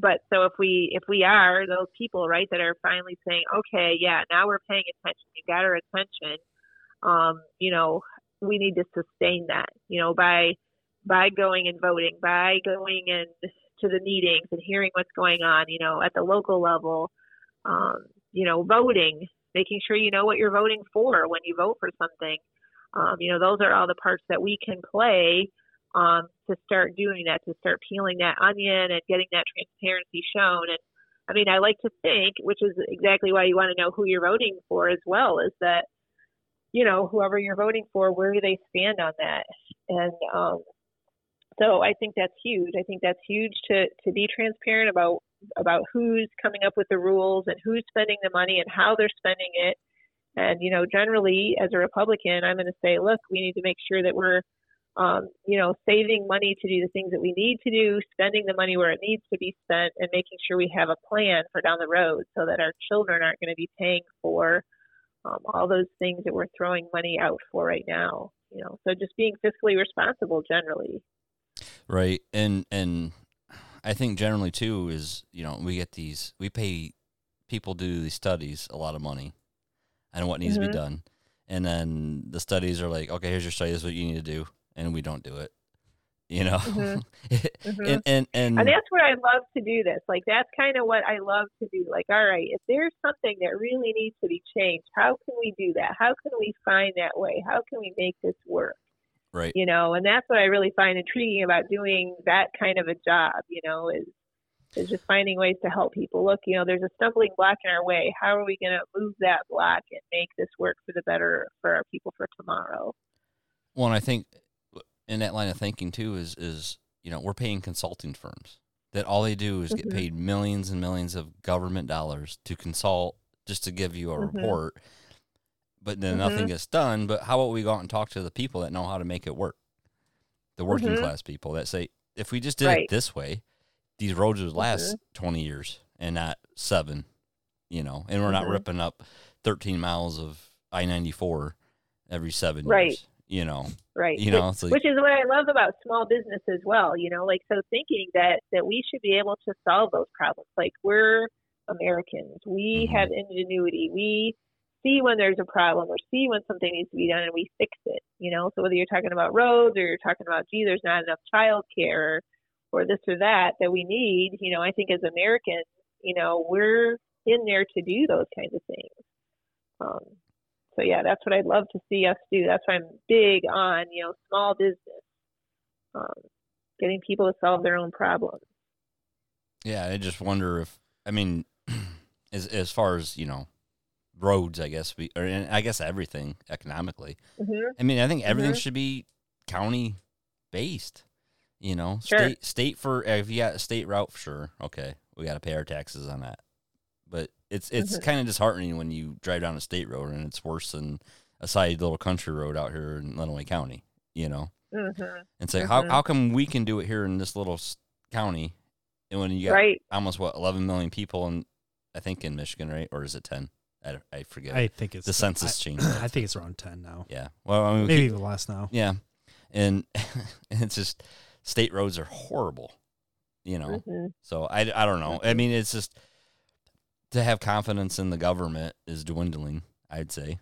But so if we are those people, right, that are finally saying, okay, yeah, now we're paying attention. You got our attention. We need to sustain that, by going and voting, by going and to the meetings and hearing what's going on, you know, at the local level, you know, voting, making sure you know what you're voting for when you vote for something. You know, those are all the parts that we can play to start doing that, to start peeling that onion and getting that transparency shown. And I mean, I like to think, which is exactly why you want to know who you're voting for as well, is that, you know, whoever you're voting for, where do they stand on that? And so I think that's huge. I think that's huge to be transparent about who's coming up with the rules and who's spending the money and how they're spending it. And, you know, generally as a Republican, I'm going to say, look, we need to make sure that we're, you know, saving money to do the things that we need to do, spending the money where it needs to be spent, and making sure we have a plan for down the road so that our children aren't going to be paying for all those things that we're throwing money out for right now. You know, so just being fiscally responsible generally. Right. And I think generally too is, you know, we pay people to do these studies a lot of money and what needs to be done. And then the studies are like, okay, here's your study, this is what you need to do. And we don't do it, you know? And that's where I love to do this. Like, that's kind of what I love to do. Like, all right, if there's something that really needs to be changed, how can we do that? How can we find that way? How can we make this work? Right. You know, and that's what I really find intriguing about doing that kind of a job, you know, is just finding ways to help people. Look, you know, there's a stumbling block in our way. How are we going to move that block and make this work for the better for our people for tomorrow? Well, and I think in that line of thinking too is, you know, we're paying consulting firms that all they do is get paid millions and millions of government dollars to consult just to give you a report, but then nothing gets done. But how about we go out and talk to the people that know how to make it work? The working class people that say, if we just did it this way, these roads would last 20 years and not 7, you know, and we're not ripping up 13 miles of I-94 every 7 years, you know. Right. You know, which is what I love about small business as well, you know, like, so thinking that we should be able to solve those problems. Like, we're Americans, we have ingenuity, we see when there's a problem or see when something needs to be done and we fix it, you know. So whether you're talking about roads or you're talking about, gee, there's not enough childcare or this or that we need, you know, I think as Americans, you know, we're in there to do those kinds of things. So yeah, that's what I'd love to see us do. That's why I'm big on, you know, small business, getting people to solve their own problems. Yeah. I just wonder if, I mean, as far as, you know, roads, I guess and I guess everything economically, I mean, I think everything should be county based. You know, state for, if you got a state route, sure, okay, we got to pay our taxes on that. But it's kind of disheartening when you drive down a state road and it's worse than a side little country road out here in Lenawee County, you know. And say, how come we can do it here in this little county? And when you got almost, 11 million people, in, I think, in Michigan, right? Or is it 10? I forget. I think it's the census changed. I think it's around 10 now. Yeah. Well, I mean, maybe even less now. Yeah. And it's just... state roads are horrible, you know. So I don't know. I mean, it's just to have confidence in the government is dwindling, I'd say,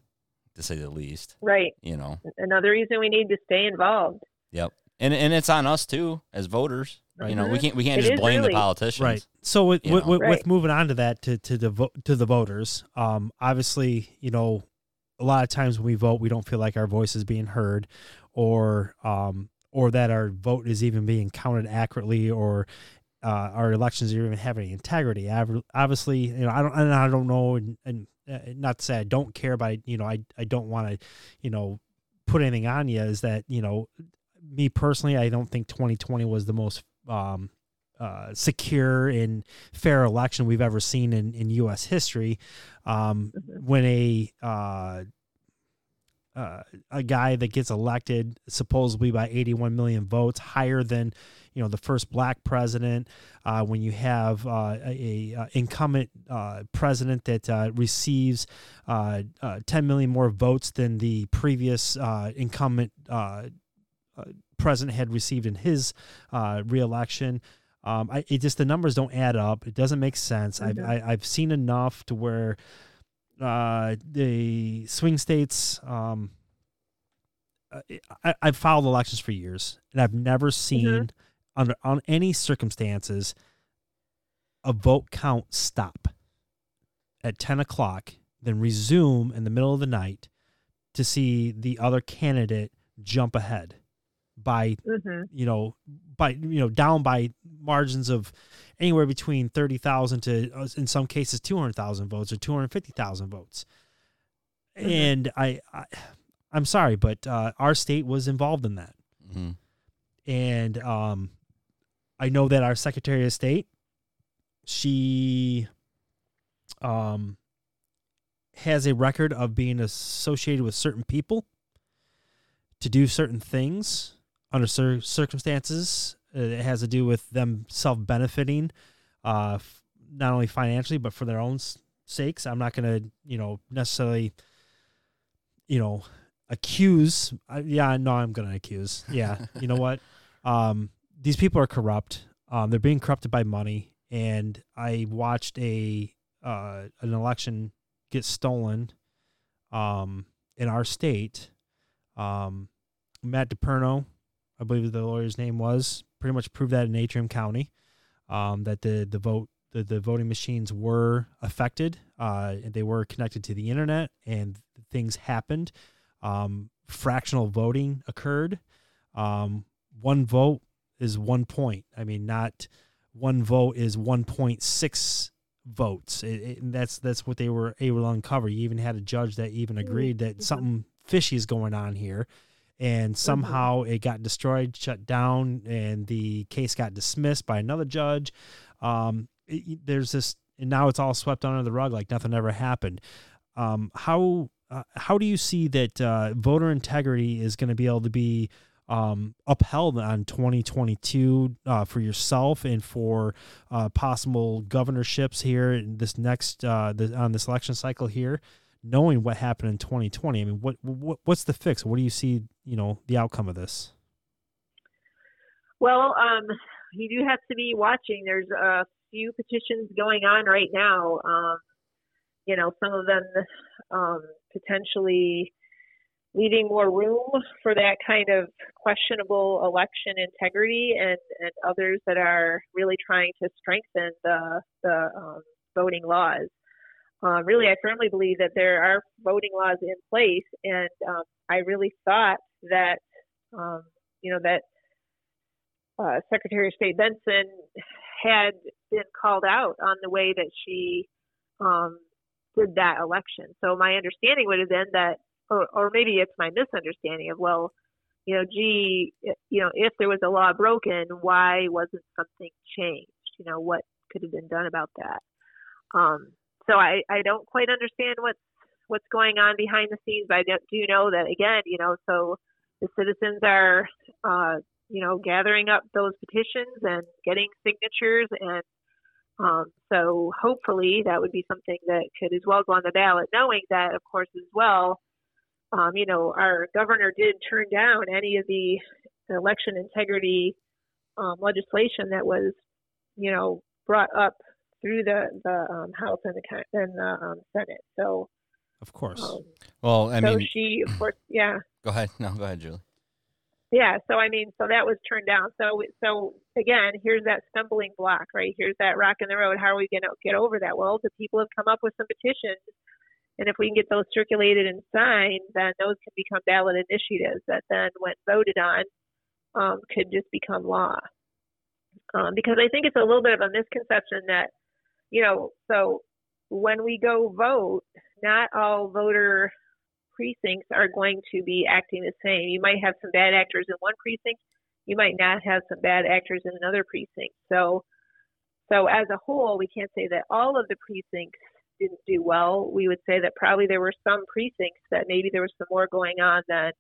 to say the least. Right. You know. Another reason we need to stay involved. Yep. And it's on us too as voters. Right. You know, we can't just blame the politicians. Right. So with moving on to that to the voters, obviously, you know, a lot of times when we vote, we don't feel like our voice is being heard, or that our vote is even being counted accurately, or our elections are even having integrity. Obviously, you know, I don't know, and not to say I don't care, but I don't want to, you know, put anything on you. Is that, you know, me personally, I don't think 2020 was the most secure and fair election we've ever seen in U.S. history. When a guy that gets elected supposedly by 81 million votes, higher than, you know, the first black president. When you have a incumbent president that receives 10 million more votes than the previous incumbent president had received in his reelection. The numbers don't add up. It doesn't make sense. I've seen enough to where the swing states, I've followed elections for years, and I've never seen under any circumstances, a vote count stop at 10 o'clock, then resume in the middle of the night to see the other candidate jump ahead by, down by margins of anywhere between 30,000 to, in some cases, 200,000 votes or 250,000 votes. Mm-hmm. And I'm sorry, but our state was involved in that. Mm-hmm. And I know that our Secretary of State, she has a record of being associated with certain people to do certain things under circumstances. It has to do with them self-benefiting, not only financially, but for their own sakes. I'm not going to, necessarily, accuse. I'm going to accuse. Yeah. You know what? These people are corrupt. They're being corrupted by money. And I watched an election get stolen in our state. Matt DePerno, I believe the lawyer's name was, pretty much proved that in Atrium County, that the voting machines were affected. They were connected to the internet, and things happened. Fractional voting occurred. One vote is 1 point. I mean, not one vote is 1.6 votes. That's what they were able to uncover. You even had a judge that even agreed that something fishy is going on here. And somehow it got destroyed, shut down, and the case got dismissed by another judge. There's this, and now it's all swept under the rug like nothing ever happened. How do you see that voter integrity is going to be able to be upheld on 2022 for yourself and for possible governorships here in this next on this election cycle here? Knowing what happened in 2020, I mean, what's the fix? What do you see, the outcome of this? Well, you do have to be watching. There's a few petitions going on right now. Some of them potentially leaving more room for that kind of questionable election integrity, and others that are really trying to strengthen the voting laws. Really, I firmly believe that there are voting laws in place, and I really thought that, that Secretary of State Benson had been called out on the way that she did that election. So my understanding would have been that, or maybe it's my misunderstanding of, well, if there was a law broken, why wasn't something changed? What could have been done about that? So I don't quite understand what's going on behind the scenes, but I do know that, again, so the citizens are, gathering up those petitions and getting signatures. And so hopefully that would be something that could as well go on the ballot, knowing that, of course, as well, our governor did turn down any of the election integrity legislation that was, brought up through the House and the Senate. So, of course. She, of course, yeah. Go ahead. No, go ahead, Julie. Yeah. So, so that was turned down. So again, here's that stumbling block, right? Here's that rock in the road. How are we going to get over that? Well, the people have come up with some petitions, and if we can get those circulated and signed, then those can become ballot initiatives that then, when voted on, could just become law. Because I think it's a little bit of a misconception that, so when we go vote, not all voter precincts are going to be acting the same. You might have some bad actors in one precinct. You might not have some bad actors in another precinct. So as a whole, we can't say that all of the precincts didn't do well. We would say that probably there were some precincts that maybe there was some more going on than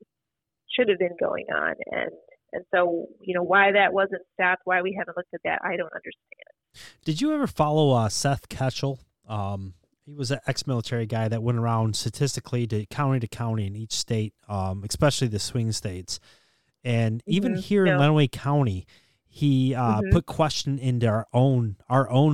should have been going on. And so, why that wasn't stopped, why we haven't looked at that, I don't understand. Did you ever follow Seth Keschel? He was an ex-military guy that went around statistically to county in each state, especially the swing states. And even here in Lenawee County, He put question into our own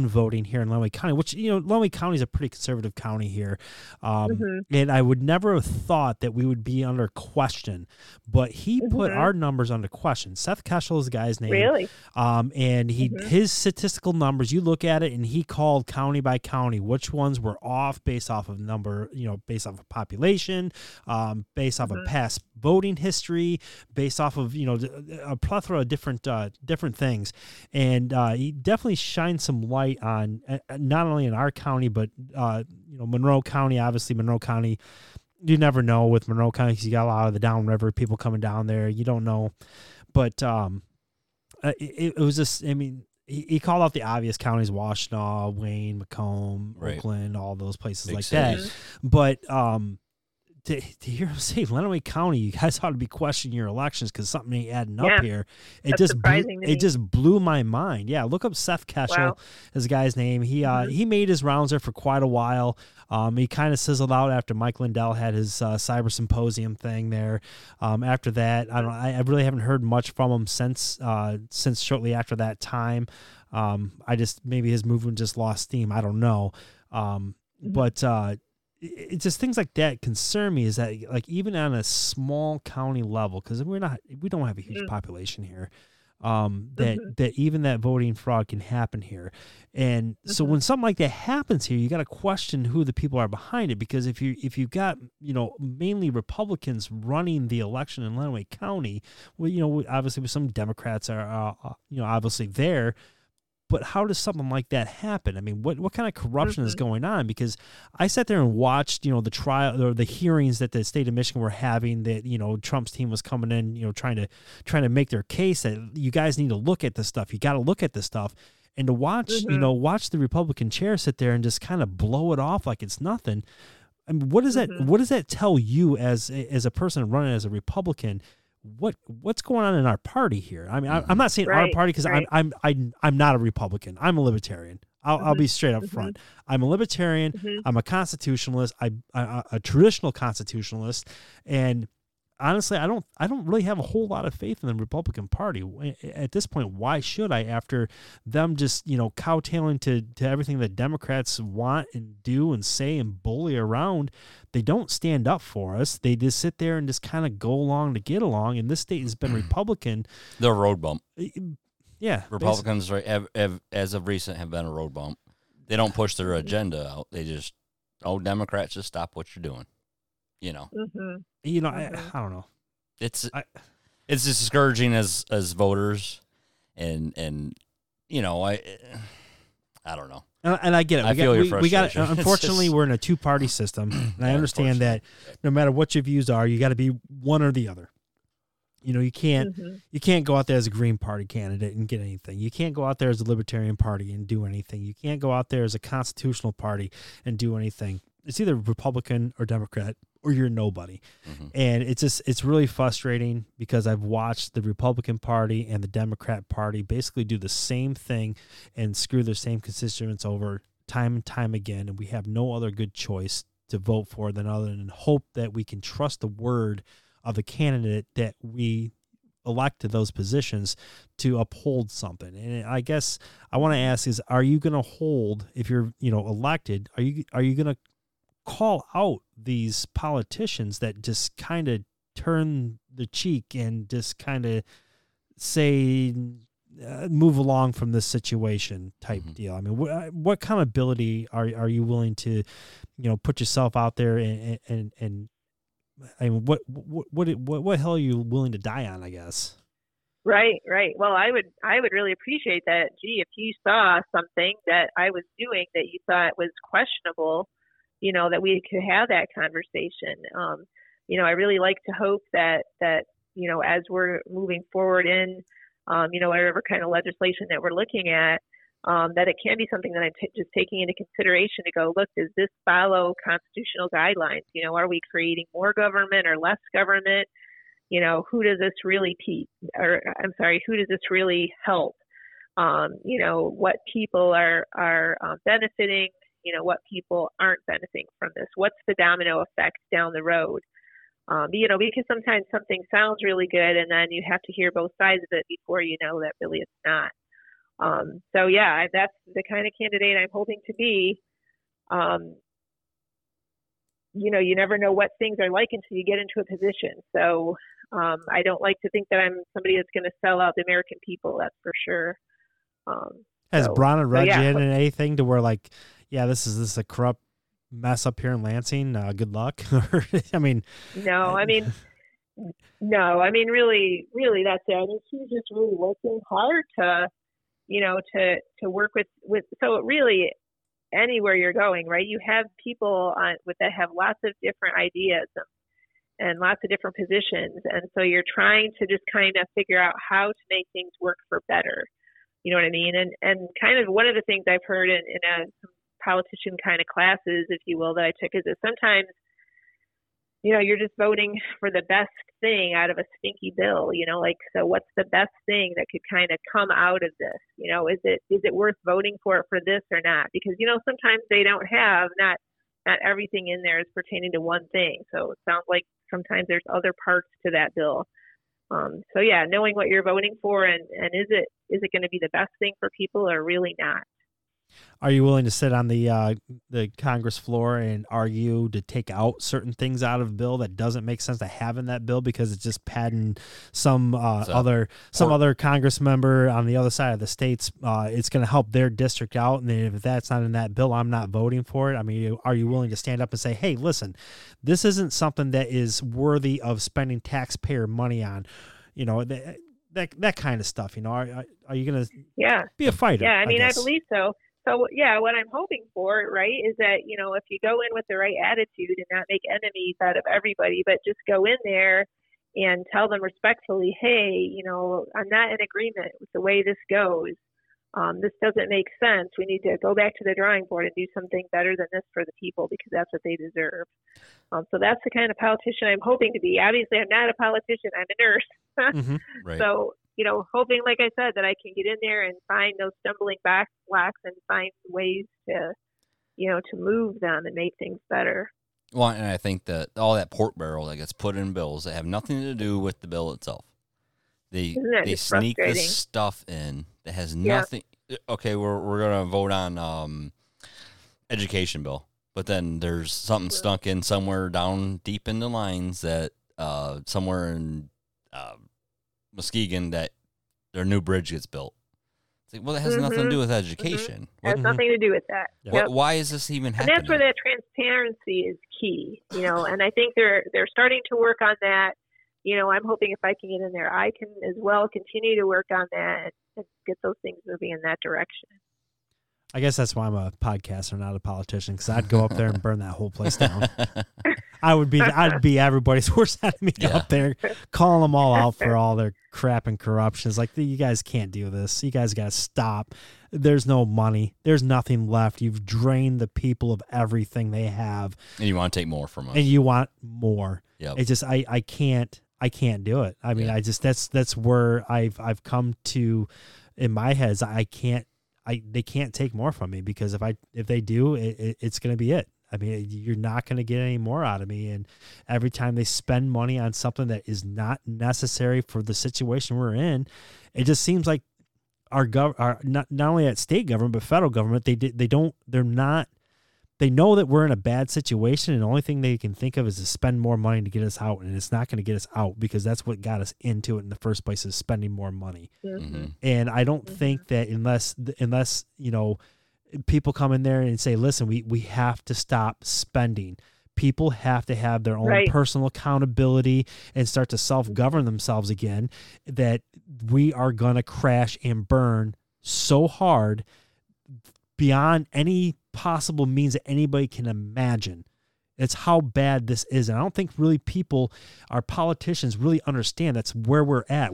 voting here in Lenawee County, which, you know, Lenawee County is a pretty conservative county here. And I would never have thought that we would be under question, but he put our numbers under question. Seth Keschel is the guy's name. Really? And he his statistical numbers, you look at it, and he called county by county which ones were off based off of number, you know, based off of population, based off of past voting history, based off of, you know, a plethora of different things. And he definitely shines some light on not only in our county, but, you know, Monroe County. Obviously, Monroe County, you never know with Monroe County because you got a lot of the downriver people coming down there. You don't know. But it was just, I mean, he called out the obvious counties, Washtenaw, Wayne, Macomb, Oakland, all those places that. But to hear him say Lenawee County, you guys ought to be questioning your elections because something ain't adding up here. It just blew my mind. Yeah, look up Seth Keschel is the guy's name. He he made his rounds there for quite a while. He kind of sizzled out after Mike Lindell had his cyber symposium thing there. After that, I really haven't heard much from him since shortly after that time. I just maybe his movement just lost steam. I don't know, but. It's just things like that concern me, is that, like, even on a small county level, because we don't have a huge population here, that even that voting fraud can happen here. And so when something like that happens here, you got to question who the people are behind it, because if you've got, you know, mainly Republicans running the election in Lenawee County, well, you know, obviously with some Democrats are you know, obviously there. But how does something like that happen? I mean, what kind of corruption is going on? Because I sat there and watched, you know, the trial or the hearings that the state of Michigan were having, that, you know, Trump's team was coming in, you know, trying to make their case that you guys need to look at this stuff. You got to look at this stuff. And to watch, you know, watch the Republican chair sit there and just kind of blow it off like it's nothing. I mean, what does that tell you as a person running as a Republican? What's going on in our party here? I mean, I'm not saying our party, because I'm not a Republican. I'm a libertarian. I'll be straight up front. I'm a libertarian. I'm a constitutionalist. I'm a traditional constitutionalist. And honestly, I don't really have a whole lot of faith in the Republican Party at this point. Why should I, after them just, you know, cowtailing to everything that Democrats want and do and say and bully around? They don't stand up for us. They just sit there and just kind of go along to get along. And this state has been Republican. They're a road bump. Yeah, Republicans as of recent have been a road bump. They don't push their agenda out. They just, Democrats, just stop what you're doing. You know, I don't know. It's as discouraging as voters, and you know, I don't know. And I get it. We feel your frustration. Unfortunately, we're in a two-party system, and I understand that no matter what your views are, you got to be one or the other. You know, you can't go out there as a Green Party candidate and get anything. You can't go out there as a Libertarian Party and do anything. You can't go out there as a Constitutional Party and do anything. It's either Republican or Democrat, or you're nobody. And it's really frustrating, because I've watched the Republican Party and the Democrat Party basically do the same thing and screw their same constituents over time and time again. And we have no other good choice to vote for than other than hope that we can trust the word of the candidate that we elect to those positions to uphold something. And I guess I want to ask is, are you going to hold, if you're, you know, elected, are you going to call out these politicians that just kind of turn the cheek and just kind of say, move along from this situation type deal? I mean, what kind of ability are you willing to, you know, put yourself out there and I mean, what hell are you willing to die on, I guess? Right. Well, I would really appreciate that. Gee, if you saw something that I was doing that you thought was questionable, you know, that we could have that conversation. You know, I really like to hope that, you know, as we're moving forward in, you know, whatever kind of legislation that we're looking at, that it can be something that I'm just taking into consideration to go, look, does this follow constitutional guidelines? You know, are we creating more government or less government? You know, who does this really help? You know, what people are benefiting? You know, what people aren't benefiting from this? What's the domino effect down the road? You know, because sometimes something sounds really good and then you have to hear both sides of it before you know that really it's not. So, yeah, that's the kind of candidate I'm hoping to be. You know, you never know what things are like until you get into a position. So I don't like to think that I'm somebody that's going to sell out the American people, that's for sure. Has Bronner rubbed you in anything to where, like, yeah, this is a corrupt mess up here in Lansing, good luck? I mean, really, that's it. I mean, she's just really working hard to work with, so really anywhere you're going, right? You have people that have lots of different ideas and lots of different positions. And so you're trying to just kind of figure out how to make things work for better. You know what I mean? And kind of one of the things I've heard in politician kind of classes, if you will, that I took is that sometimes, you know, you're just voting for the best thing out of a stinky bill, you know, like, so what's the best thing that could kind of come out of this? You know, is it worth voting for it for this or not? Because, you know, sometimes they don't have, not everything in there is pertaining to one thing. So it sounds like sometimes there's other parts to that bill. So yeah, knowing what you're voting for and is it going to be the best thing for people or really not? Are you willing to sit on the Congress floor and argue to take out certain things out of a bill that doesn't make sense to have in that bill because it's just padding some other Congress member on the other side of the states? It's going to help their district out, and if that's not in that bill, I'm not voting for it. I mean, are you willing to stand up and say, hey, listen, this isn't something that is worthy of spending taxpayer money on? You know, that kind of stuff, you know, are you going to be a fighter? Yeah, I mean, I believe so. So, yeah, what I'm hoping for, right, is that, you know, if you go in with the right attitude and not make enemies out of everybody, but just go in there and tell them respectfully, hey, you know, I'm not in agreement with the way this goes. This doesn't make sense. We need to go back to the drawing board and do something better than this for the people because that's what they deserve. So that's the kind of politician I'm hoping to be. Obviously, I'm not a politician. I'm a nurse. Mm-hmm. Right. So, you know, hoping, like I said, that I can get in there and find those stumbling blocks and find ways to, you know, to move them and make things better. Well, and I think that all that pork barrel that gets put in bills that have nothing to do with the bill itself. They sneak this stuff in that has nothing. Yeah. Okay, we're gonna vote on education bill, but then there's something snuck in somewhere down deep in the lines that somewhere in Muskegon that their new bridge gets built. It's like, well, that has nothing to do with education. Mm-hmm. It has nothing to do with that. Yep. Why is this even happening? And that's where that transparency is key, you know. And I think they're starting to work on that. You know, I'm hoping if I can get in there, I can as well continue to work on that and get those things moving in that direction. I guess that's why I'm a podcaster, not a politician, because I'd go up there and burn that whole place down. I'd be everybody's worst enemy out there, calling them all out for all their crap and corruptions. Like, you guys can't do this. You guys got to stop. There's no money. There's nothing left. You've drained the people of everything they have. And you want to take more from us. And you want more. Yep. It's just, I can't do it. I mean, I just, that's where I've come to in my head is they can't take more from me because if they do, it's going to be it. I mean, you're not going to get any more out of me. And every time they spend money on something that is not necessary for the situation we're in, it just seems like our not only at state government, but federal government, they know that we're in a bad situation, and the only thing they can think of is to spend more money to get us out, and it's not going to get us out because that's what got us into it in the first place is spending more money. Mm-hmm. And I don't think that unless you know, people come in there and say, listen, we have to stop spending. People have to have their own personal accountability and start to self-govern themselves again, that we are going to crash and burn so hard beyond any possible means that anybody can imagine. It's how bad this is. And I don't think really our politicians really understand that's where we're at.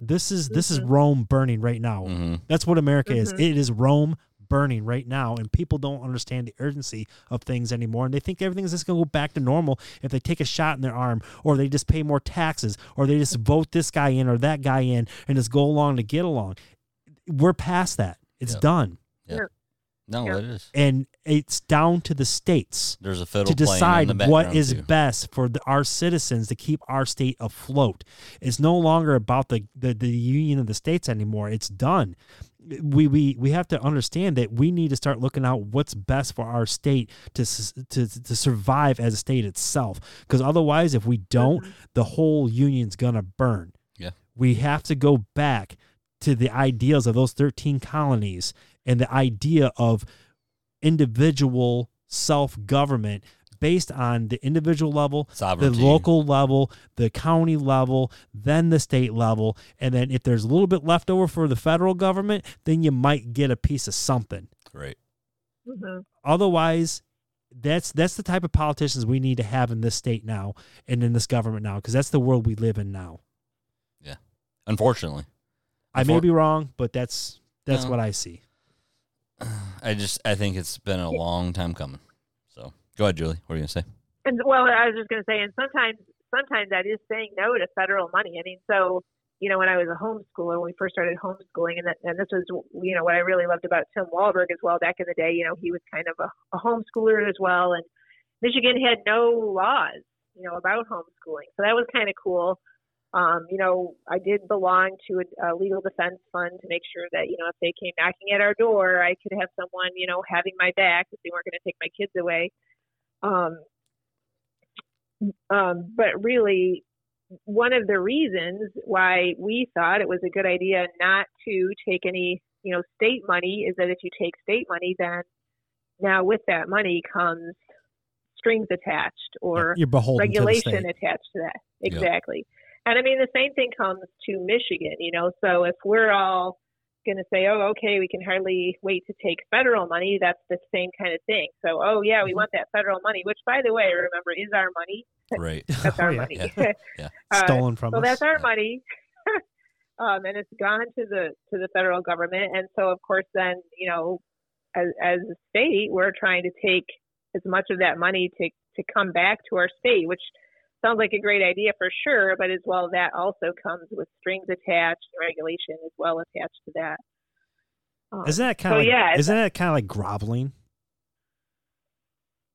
This is Rome burning right now. Mm-hmm. That's what America is. It is Rome burning right now. And people don't understand the urgency of things anymore. And they think everything is just going to go back to normal if they take a shot in their arm, or they just pay more taxes, or they just vote this guy in or that guy in and just go along to get along. We're past that. It's done. Yeah. No, it is. And it's down to the states There's a fiddle to decide in the what is best for our citizens to keep our state afloat. It's no longer about the union of the states anymore. It's done. We have to understand that we need to start looking out what's best for our state to survive as a state itself. Because otherwise, if we don't, the whole union's going to burn. Yeah, we have to go back to the ideals of those 13 colonies and the idea of individual self-government based on the individual level, sovereignty, the local level, the county level, then the state level. And then if there's a little bit left over for the federal government, then you might get a piece of something. Right. Mm-hmm. Otherwise, that's the type of politicians we need to have in this state now and in this government now, because that's the world we live in now. Yeah. Unfortunately. I may be wrong, but that's what I see. I think it's been a long time coming. So go ahead, Julie. What are you gonna say? And well, I was just gonna say, and sometimes that is saying no to federal money. I mean, so when I was a homeschooler, when we first started homeschooling, and this was what I really loved about Tim Walberg as well back in the day. He was kind of a homeschooler as well, and Michigan had no laws about homeschooling, so that was kind of cool. I did belong to a legal defense fund to make sure that, if they came knocking at our door, I could have someone, having my back if they weren't going to take my kids away. But really, one of the reasons why we thought it was a good idea not to take any, state money is that if you take state money, then now with that money comes strings attached or regulation attached to that. Exactly. Yep. And I mean, the same thing comes to Michigan, so if we're all going to say, oh, okay, we can hardly wait to take federal money, that's the same kind of thing. So, oh, yeah, we want that federal money, which, by the way, remember, is our money. Right. That's our money. Yeah. Yeah. Stolen from us. So that's our money. And it's gone to the federal government. And so, of course, then, as a state, we're trying to take as much of that money to come back to our state, which sounds like a great idea for sure, but as well, that also comes with strings attached, regulation as well attached to that. Isn't that kind of like groveling?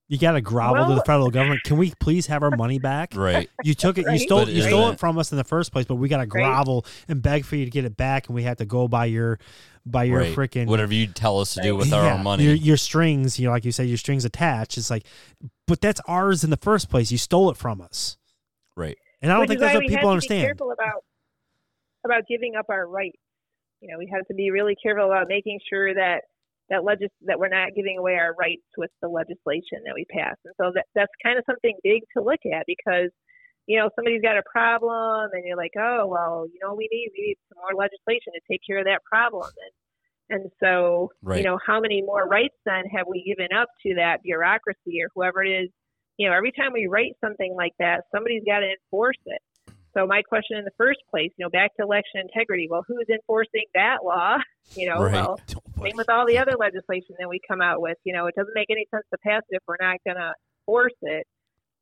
You got to grovel to the federal government. Can we please have our money back? Right. You took it. Right? You stole it from us in the first place, but we got to grovel and beg for you to get it back, and we have to go by your freaking whatever you tell us to do with our own money. Your strings, like you said, your strings attached. It's like, but that's ours in the first place. You stole it from us. Right. And I don't think that's what people understand. We have to be careful about giving up our rights. We have to be really careful about making sure that we're not giving away our rights with the legislation that we pass. And so that's kind of something big to look at because, somebody's got a problem and you're like, oh, well, we need some more legislation to take care of that problem. And so, right. How many more rights then have we given up to that bureaucracy or whoever it is? Every time we write something like that, somebody's got to enforce it. So my question in the first place, back to election integrity. Well, who's enforcing that law? Right. Well, same with all the other legislation that we come out with. It doesn't make any sense to pass it if we're not going to enforce it.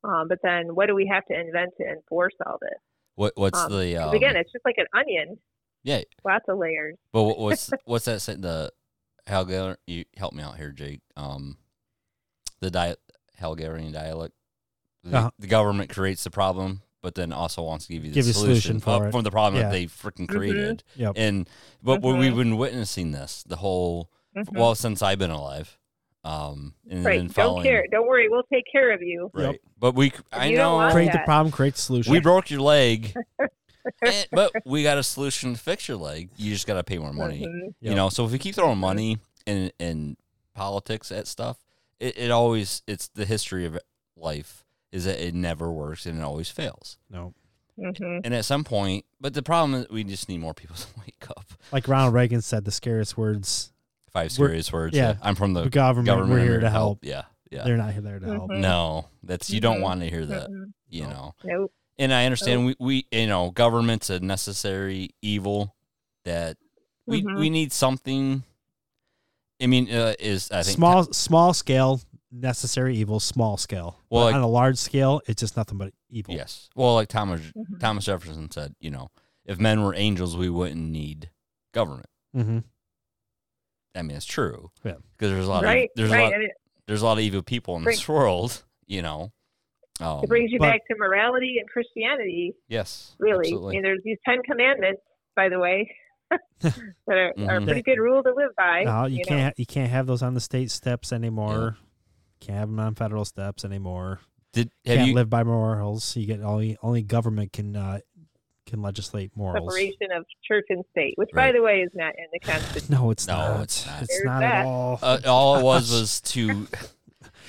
But then what do we have to invent to enforce all this? Again, it's just like an onion. Yeah. Lots of layers. But what's that saying? Hungarian, you help me out here, Jake. The Hungarian dialect. The government creates the problem, but then also wants to give you the solution from the problem that they freaking created. Mm-hmm. Yep. And we've been witnessing this the whole, since I've been alive. And right. Don't worry. We'll take care of you. Right. Yep. But create the problem, create the solution. We broke your leg, but we got a solution to fix your leg. You just got to pay more money. Mm-hmm. Yep. So if we keep throwing money in politics at stuff, it's the history of life. Is that it never works and it always fails. No. Mm-hmm. And at some point, but the problem is we just need more people to wake up. Like Ronald Reagan said, the scariest words. 5 scariest words. Yeah. I'm from the government. We're here to help. Yeah. Yeah. They're not there to help. No. You don't want to hear that, Nope. And I understand we government's a necessary evil that we need something. I mean, small scale. Necessary evil, small scale. Well, on a large scale, it's just nothing but evil. Yes. Well, like Thomas Jefferson said, if men were angels, we wouldn't need government. Mm-hmm. I mean, it's true. Yeah. Because there's a lot of evil people in this world, you know. It brings you back to morality and Christianity. Yes. Really. Absolutely. And there's these 10 commandments, by the way, that are, mm-hmm. are a pretty good rule to live by. No, you can't have those on the state steps anymore. Yeah. Can't have them on federal steps anymore. Can't live by morals. You get only government can legislate morals. Separation of church and state, which, by the way, is not in the Constitution. No, it's not. It's not at all. All it was to...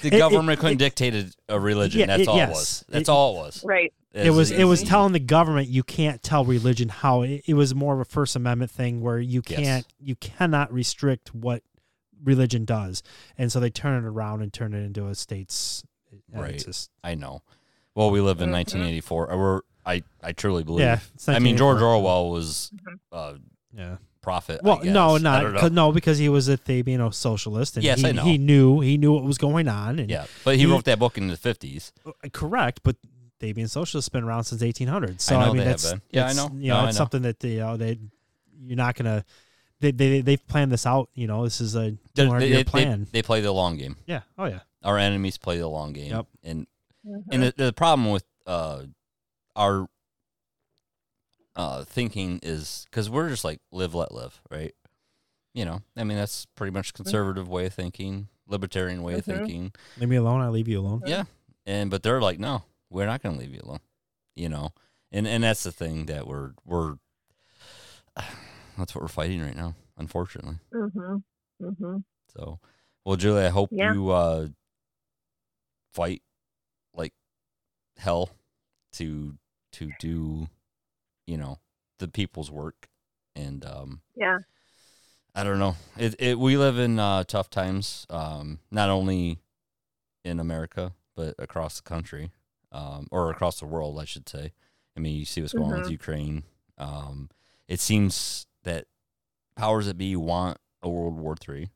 The government couldn't dictate a religion. That's all it was. Right. It was telling the government you can't tell religion how. It was more of a First Amendment thing where you cannot restrict what religion does. And so they turn it around and turn it into a state's. Right. I know. Well, we live in 1984. I truly believe. Yeah, I mean, George Orwell was prophet. Well, because he was a Thebaino socialist, and he knew what was going on. And but he wrote that book in the 50s. Correct, but Thebaino socialists been around since 1800. So I mean, that's something that you're not gonna. They've planned this out. You know, this is a 200-year plan. They play the long game. Yeah. Oh yeah. Our enemies play the long game. Yep. And the problem with our thinking is because we're just like live, let live, right? You know, I mean, that's pretty much conservative way of thinking, libertarian way of thinking. Leave me alone, I leave you alone. Yeah. But they're like, no, we're not going to leave you alone, you know? And that's the thing that that's what we're fighting right now, unfortunately. So, well, Julie, I hope you fight like hell to do, you know, the people's work. And I don't know. We live in tough times, not only in America, but across the country, or across the world, I should say. I mean, you see what's going on with Ukraine. It seems that powers that be want a World War III.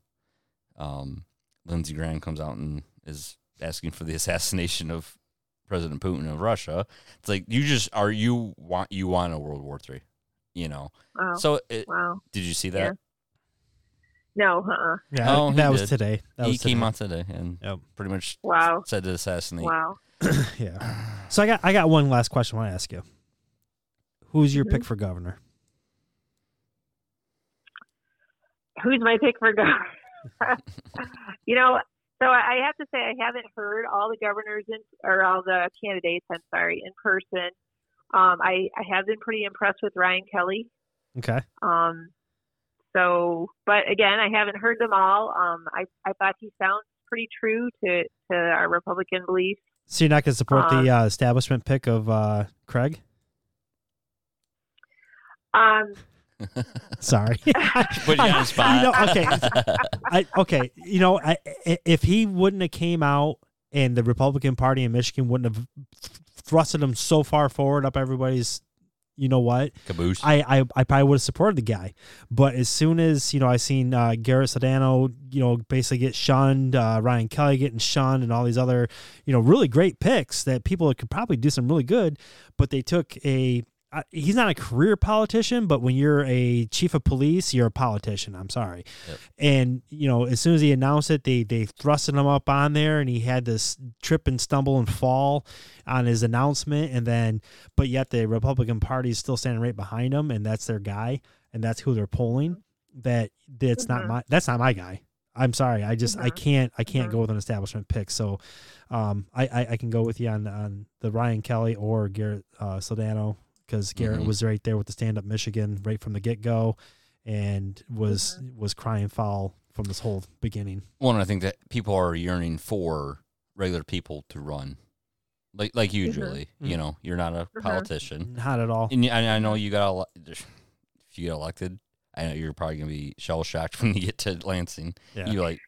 Lindsey Graham comes out and is asking for the assassination of President Putin of Russia. It's like, you want a World War III, you know? Wow. Did you see that? Yeah. No, Yeah, oh, that was today. He came out today and pretty much said to assassinate. Wow. Yeah. So I got one last question I want to ask you. Who's your pick for governor? Who's my pick for governor? You know, so I have to say I haven't heard all the governors or all the candidates, I'm sorry, in person. I have been pretty impressed with Ryan Kelley. Okay. So, but again, I haven't heard them all. I thought he sounds pretty true to our Republican beliefs. So you're not going to support the establishment pick of Craig? Sorry. Put you on the spot. If he wouldn't have came out and the Republican Party in Michigan wouldn't have thrusted him so far forward up everybody's, you know what, caboose, I probably would have supported the guy. But as soon as, you know, I seen Garrett Sedano, you know, basically get shunned, Ryan Kelley getting shunned, and all these other, you know, really great picks that people could probably do some really good, but they took he's not a career politician, but when you're a chief of police, you're a politician. I'm sorry. Yep. And, you know, as soon as he announced it, they thrusted him up on there, and he had this trip and stumble and fall on his announcement. And then, but yet the Republican Party is still standing right behind him, and that's their guy, and that's who they're polling. That's not my guy. I'm sorry. I just, I can't go with an establishment pick. So I can go with you on the Ryan Kelley or Garrett Sedano. Because Garrett was right there with the Stand Up Michigan right from the get-go, and was crying foul from this whole beginning. Well, and I think that people are yearning for regular people to run, like you, Julie. You know, you're not a politician, not at all. And I know you got if you get elected, I know you're probably gonna be shell shocked when you get to Lansing. Yeah. You're like,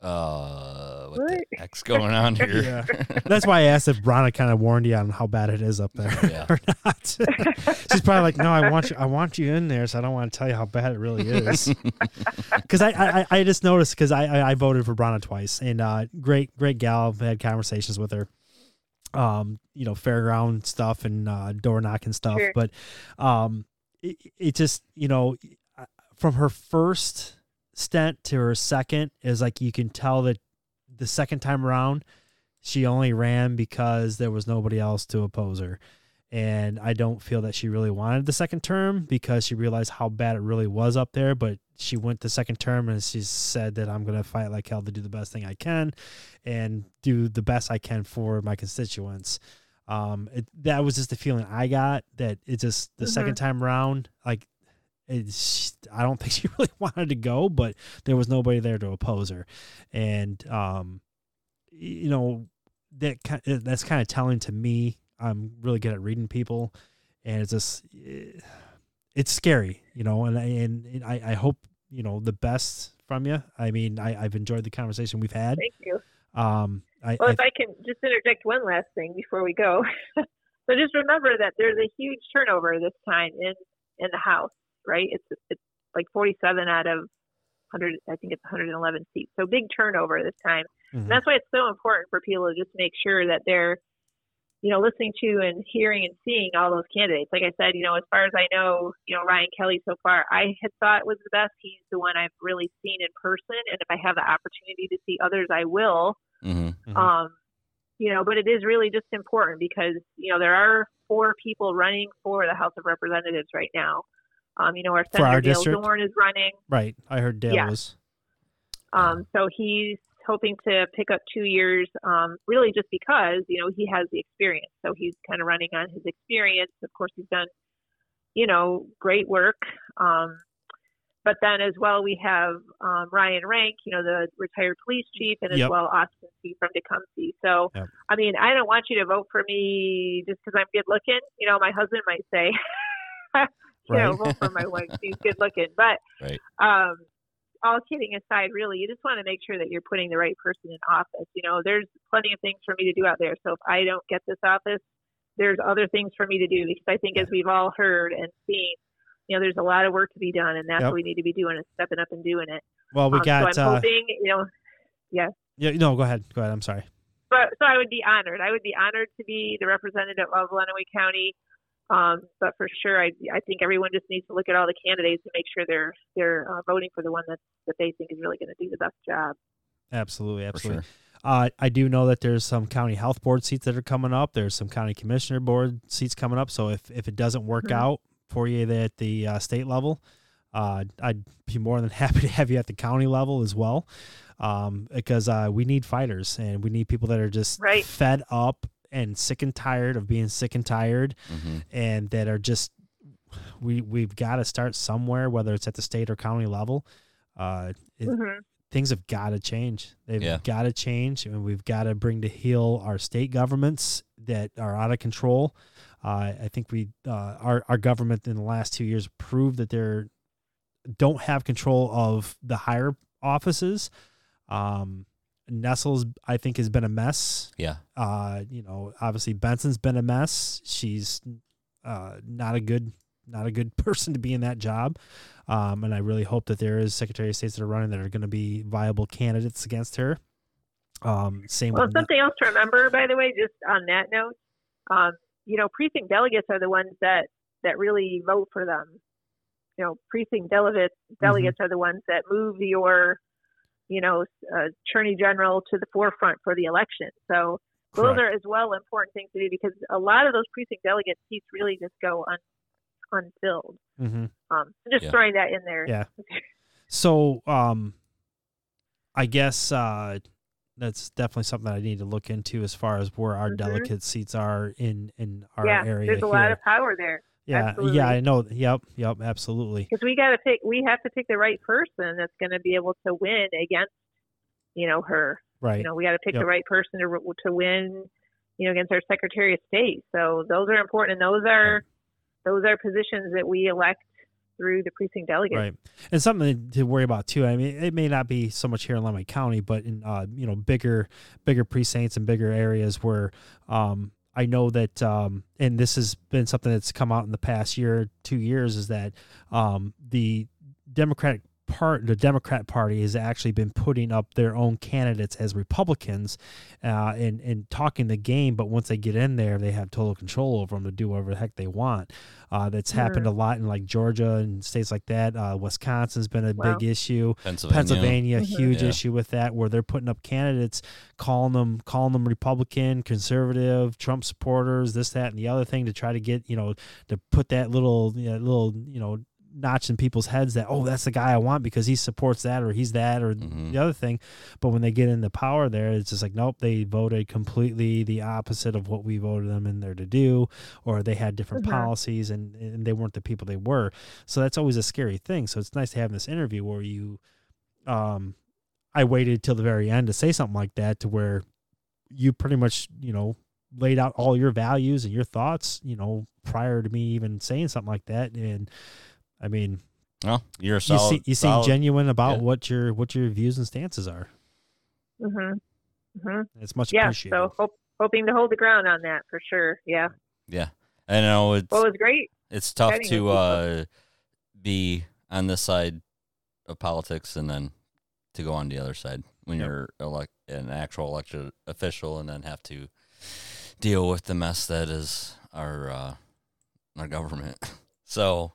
what the heck's going on here? Yeah. That's why I asked if Ronna kind of warned you on how bad it is up there or not. She's probably like, no, I want you in there, so I don't want to tell you how bad it really is. Because I just noticed, because I voted for Ronna twice, and great gal. I had conversations with her, you know, fairground stuff and door knocking stuff. Sure. But it just, you know, from her first stint to her second is like you can tell that the second time around she only ran because there was nobody else to oppose her. And I don't feel that she really wanted the second term because she realized how bad it really was up there. But she went the second term and she said that I'm going to fight like hell to do the best thing I can and do the best I can for my constituents. That was just the feeling I got, that it just the second time around, like it's, I don't think she really wanted to go, but there was nobody there to oppose her. And, you know, that's kind of telling to me. I'm really good at reading people, and it's just, it's scary, you know, and I hope, you know, the best from you. I mean, I've enjoyed the conversation we've had. Thank you. If I can just interject one last thing before we go. So just remember that there's a huge turnover this time in the House, right? It's like 47 out of 100, I think it's 111 seats. So big turnover this time. Mm-hmm. And that's why it's so important for people to just make sure that they're, you know, listening to and hearing and seeing all those candidates. Like I said, you know, as far as I know, you know, Ryan Kelley so far, I had thought was the best. He's the one I've really seen in person. And if I have the opportunity to see others, I will. Mm-hmm. You know, but it is really just important because, you know, there are four people running for the House of Representatives right now. You know, our Senator Dale Dorn is running. Right. I heard Dale was. So he's hoping to pick up 2 years, really just because, you know, he has the experience. So he's kind of running on his experience. Of course, he's done, you know, great work. But then as well, we have Ryan Rank, you know, the retired police chief, and as well Austin C. from Tecumseh. So, I mean, I don't want you to vote for me just because I'm good looking. You know, my husband might say, you know, vote for my wife. She's good looking. But all kidding aside, really, you just want to make sure that you're putting the right person in office. You know, there's plenty of things for me to do out there. So if I don't get this office, there's other things for me to do, because I think as we've all heard and seen, you know, there's a lot of work to be done, and that's what we need to be doing, is stepping up and doing it. Well, we got, so I'm hoping, you know, no, go ahead. I'm sorry. But so I would be honored. I would be honored to be the representative of Lenawee County. But for sure, I think everyone just needs to look at all the candidates to make sure they're voting for the one that they think is really going to do the best job. Absolutely. For sure. I do know that there's some county health board seats that are coming up. There's some county commissioner board seats coming up. So if it doesn't work out for you at the state level, I'd be more than happy to have you at the county level as well, because we need fighters, and we need people that are just fed up and sick and tired of being sick and tired, and that are just, we've got to start somewhere, whether it's at the state or county level. Things have got to change. They've got to change, and we've got to bring to heel our state governments that are out of control. I think our government in the last 2 years proved that they don't have control of the higher offices. Nestle's, I think, has been a mess. You know, obviously Benson's been a mess. She's not a good person to be in that job. And I really hope that there is Secretary of States that are running that are going to be viable candidates against her. Something else to remember, by the way, just on that note, you know, precinct delegates are the ones that really vote for them. You know, precinct delegates are the ones that move your, you know, attorney general to the forefront for the election. So those are as well important things to do, because a lot of those precinct delegate seats really just go unfilled. Just throwing that in there. So I guess that's definitely something that I need to look into as far as where our delegate seats are in our area. There's a lot of power there. I know. Yep, absolutely. Because we have to pick the right person that's going to be able to win against, you know, her. Right. You know, we got to pick the right person to win, you know, against our Secretary of State. So those are important, and those are positions that we elect through the precinct delegates. Right. And something to worry about too. I mean, it may not be so much here in Lenawee County, but in you know, bigger precincts and bigger areas where I know that, and this has been something that's come out in the past year, 2 years, is that the Democratic the Democrat Party has actually been putting up their own candidates as Republicans and talking the game. But once they get in there, they have total control over them to do whatever the heck they want. That's happened a lot in like Georgia and states like that. Wisconsin's been a big issue. Pennsylvania, huge issue with that, where they're putting up candidates, calling them Republican, conservative, Trump supporters, this, that, and the other thing to try to get, to put that little notch in people's heads that, oh, that's the guy I want because he supports that or he's that or the other thing. But when they get into power there, it's just like, nope, they voted completely the opposite of what we voted them in there to do, or they had different policies and they weren't the people they were. So that's always a scary thing. So it's nice to have this interview where you, I waited till the very end to say something like that, to where you pretty much, laid out all your values and your thoughts, prior to me even saying something like that. And I mean, you're solid, you seem genuine about what your views and stances are. It's much appreciated. Yeah, so hoping to hold the ground on that for sure. Yeah. Yeah. I know it's great. It's tough to be on this side of politics and then to go on the other side when you're an actual elected official and then have to deal with the mess that is our government. So...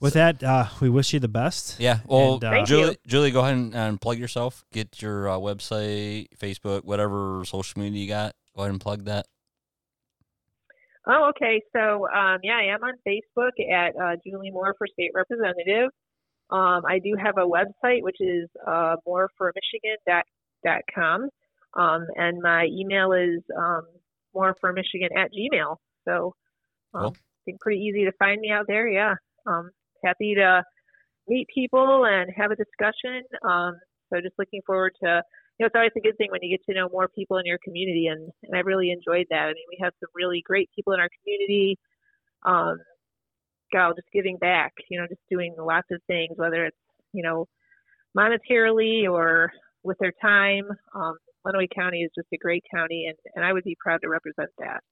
With that, we wish you the best. Yeah. Well, and, Julie, go ahead and plug yourself. Get your website, Facebook, whatever social media you got. Go ahead and plug that. Oh, okay. So, I am on Facebook at Julie Moore for State Representative. I do have a website, which is moreformichigan.com. And my email is moreformichigan@gmail.com. So, cool. Pretty easy to find me out there. Yeah. Happy to meet people and have a discussion. So just looking forward to, it's always a good thing when you get to know more people in your community. And I really enjoyed that. I mean, we have some really great people in our community. Just giving back, just doing lots of things, whether it's, monetarily or with their time. Lenawee County is just a great county and I would be proud to represent that.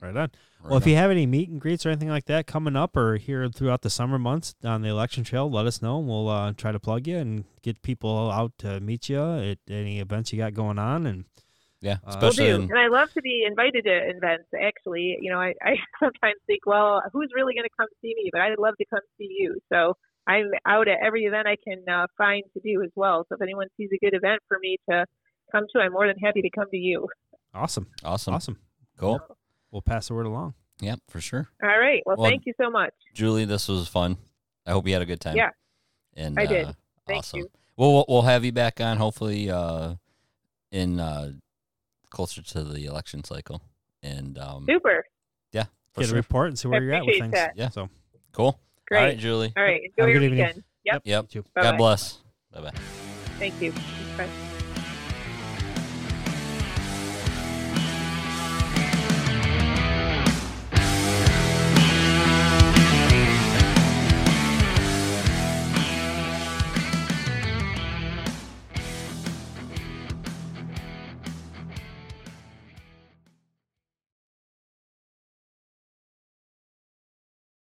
Right on. Well, if you have any meet and greets or anything like that coming up or here throughout the summer months on the election trail, let us know and we'll try to plug you and get people out to meet you at any events you got going on. And especially. And I love to be invited to events, actually. I sometimes think, well, who's really going to come see me? But I'd love to come see you. So I'm out at every event I can find to do as well. So if anyone sees a good event for me to come to, I'm more than happy to come to you. Awesome. Cool. So, we'll pass the word along. Yep, for sure. All right. Well, thank you so much. Julie, this was fun. I hope you had a good time. Yeah, and I did. Thank you. We'll have you back on, hopefully, in closer to the election cycle. And super. Yeah, get a report and see where you're at with things. That. Yeah, so cool. Great. All right, Julie. All right. Enjoy your weekend. Yep. God bless. Bye bye. Thank you. Bye.